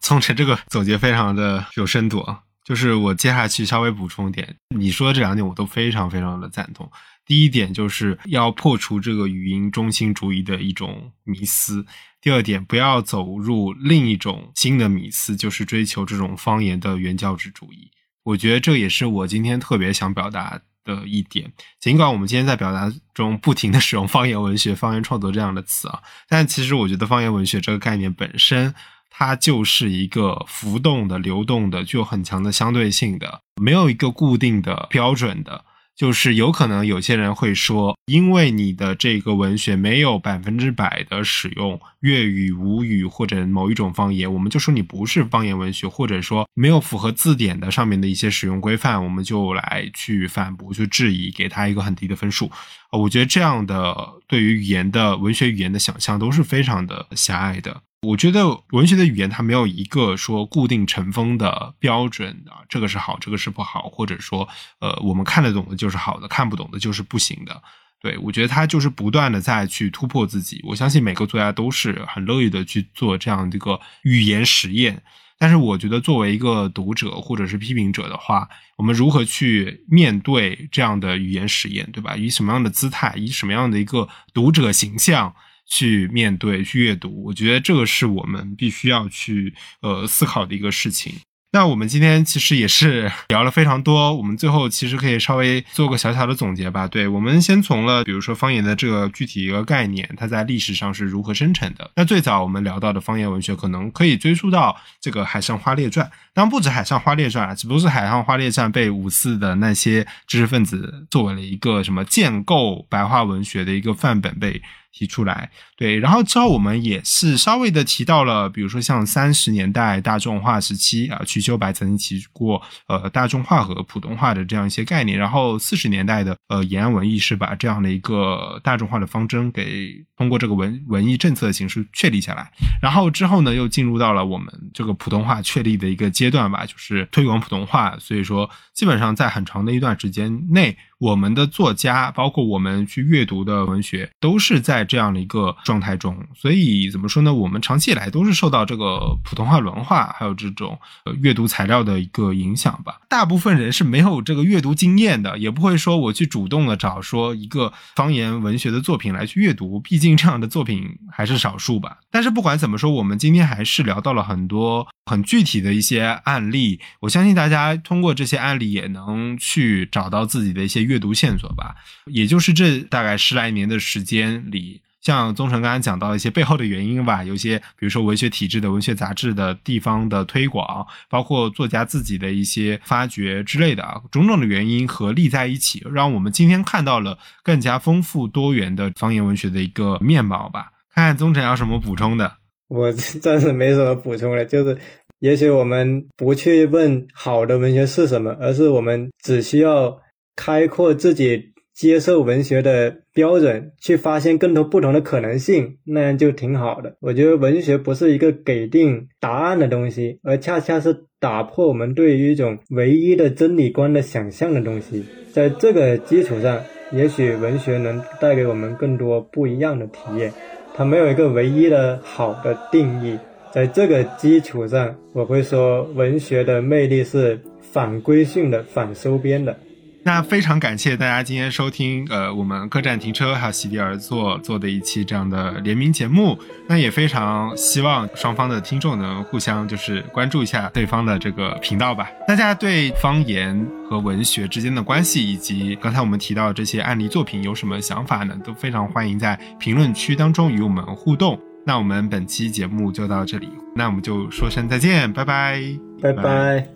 宋晨这个总结非常的有深度啊，就是我接下去稍微补充一点，你说的这两点我都非常非常的赞同。第一点就是要破除这个语音中心主义的一种迷思。第二点，不要走入另一种新的迷思，就是追求这种方言的原教旨主义。我觉得这也是我今天特别想表达的一点。尽管我们今天在表达中不停的使用方言文学、方言创作这样的词啊，但其实我觉得方言文学这个概念本身，它就是一个浮动的、流动的、具有很强的相对性的，没有一个固定的标准的。就是有可能有些人会说，因为你的这个文学没有100%的使用粤语、吴语或者某一种方言，我们就说你不是方言文学，或者说没有符合字典的上面的一些使用规范，我们就来去反驳、去质疑，给他一个很低的分数。我觉得这样的对于语言的文学语言的想象都是非常的狭隘的。我觉得文学的语言它没有一个说固定尘封的标准啊，这个是好，这个是不好，或者说我们看得懂的就是好的，看不懂的就是不行的。对，我觉得它就是不断的在去突破自己。我相信每个作家都是很乐意的去做这样的一个语言实验。但是我觉得作为一个读者或者是批评者的话，我们如何去面对这样的语言实验，对吧？以什么样的姿态，以什么样的一个读者形象去面对、去阅读，我觉得这个是我们必须要去思考的一个事情。那我们今天其实也是聊了非常多，我们最后其实可以稍微做个小小的总结吧。对，我们先从了比如说方言的这个具体一个概念，它在历史上是如何生成的。那最早我们聊到的方言文学可能可以追溯到这个海上花列传，当然不止海上花列传啊，只不过是海上花列传被五四的那些知识分子作为了一个什么建构白话文学的一个范本被提出来。对，然后之后我们也是稍微的提到了，比如说像30年代大众化时期啊，瞿秋白曾经提过大众化和普通话的这样一些概念，然后40年代的延安文艺是把这样的一个大众化的方针给通过这个文艺政策的形式确立下来，然后之后呢又进入到了我们这个普通话确立的一个阶段吧，就是推广普通话。所以说基本上在很长的一段时间内，我们的作家包括我们去阅读的文学都是在这样的一个状态中，所以怎么说呢，我们长期以来都是受到这个普通话文化还有这种阅读材料的一个影响吧。大部分人是没有这个阅读经验的，也不会说我去主动的找说一个方言文学的作品来去阅读，毕竟这样的作品还是少数吧。但是不管怎么说，我们今天还是聊到了很多很具体的一些案例，我相信大家通过这些案例也能去找到自己的一些阅读线索吧。也就是这大概10来年的时间里，像宗成刚刚讲到一些背后的原因吧，有些比如说文学体制的文学杂志的地方的推广，包括作家自己的一些发掘之类的种种的原因合力在一起，让我们今天看到了更加丰富多元的方言文学的一个面貌吧。看看宗成有什么补充的。我暂时没什么补充了，就是也许我们不去问好的文学是什么，而是我们只需要开阔自己接受文学的标准，去发现更多不同的可能性，那样就挺好的。我觉得文学不是一个给定答案的东西，而恰恰是打破我们对于一种唯一的真理观的想象的东西。在这个基础上，也许文学能带给我们更多不一样的体验，它没有一个唯一的好的定义。在这个基础上，我会说文学的魅力是反规训的、反收编的。那非常感谢大家今天收听我们客栈停车还有席地而坐做的一期这样的联名节目，那也非常希望双方的听众能互相就是关注一下对方的这个频道吧。大家对方言和文学之间的关系以及刚才我们提到这些案例作品有什么想法呢，都非常欢迎在评论区当中与我们互动。那我们本期节目就到这里，那我们就说声再见，拜拜拜拜。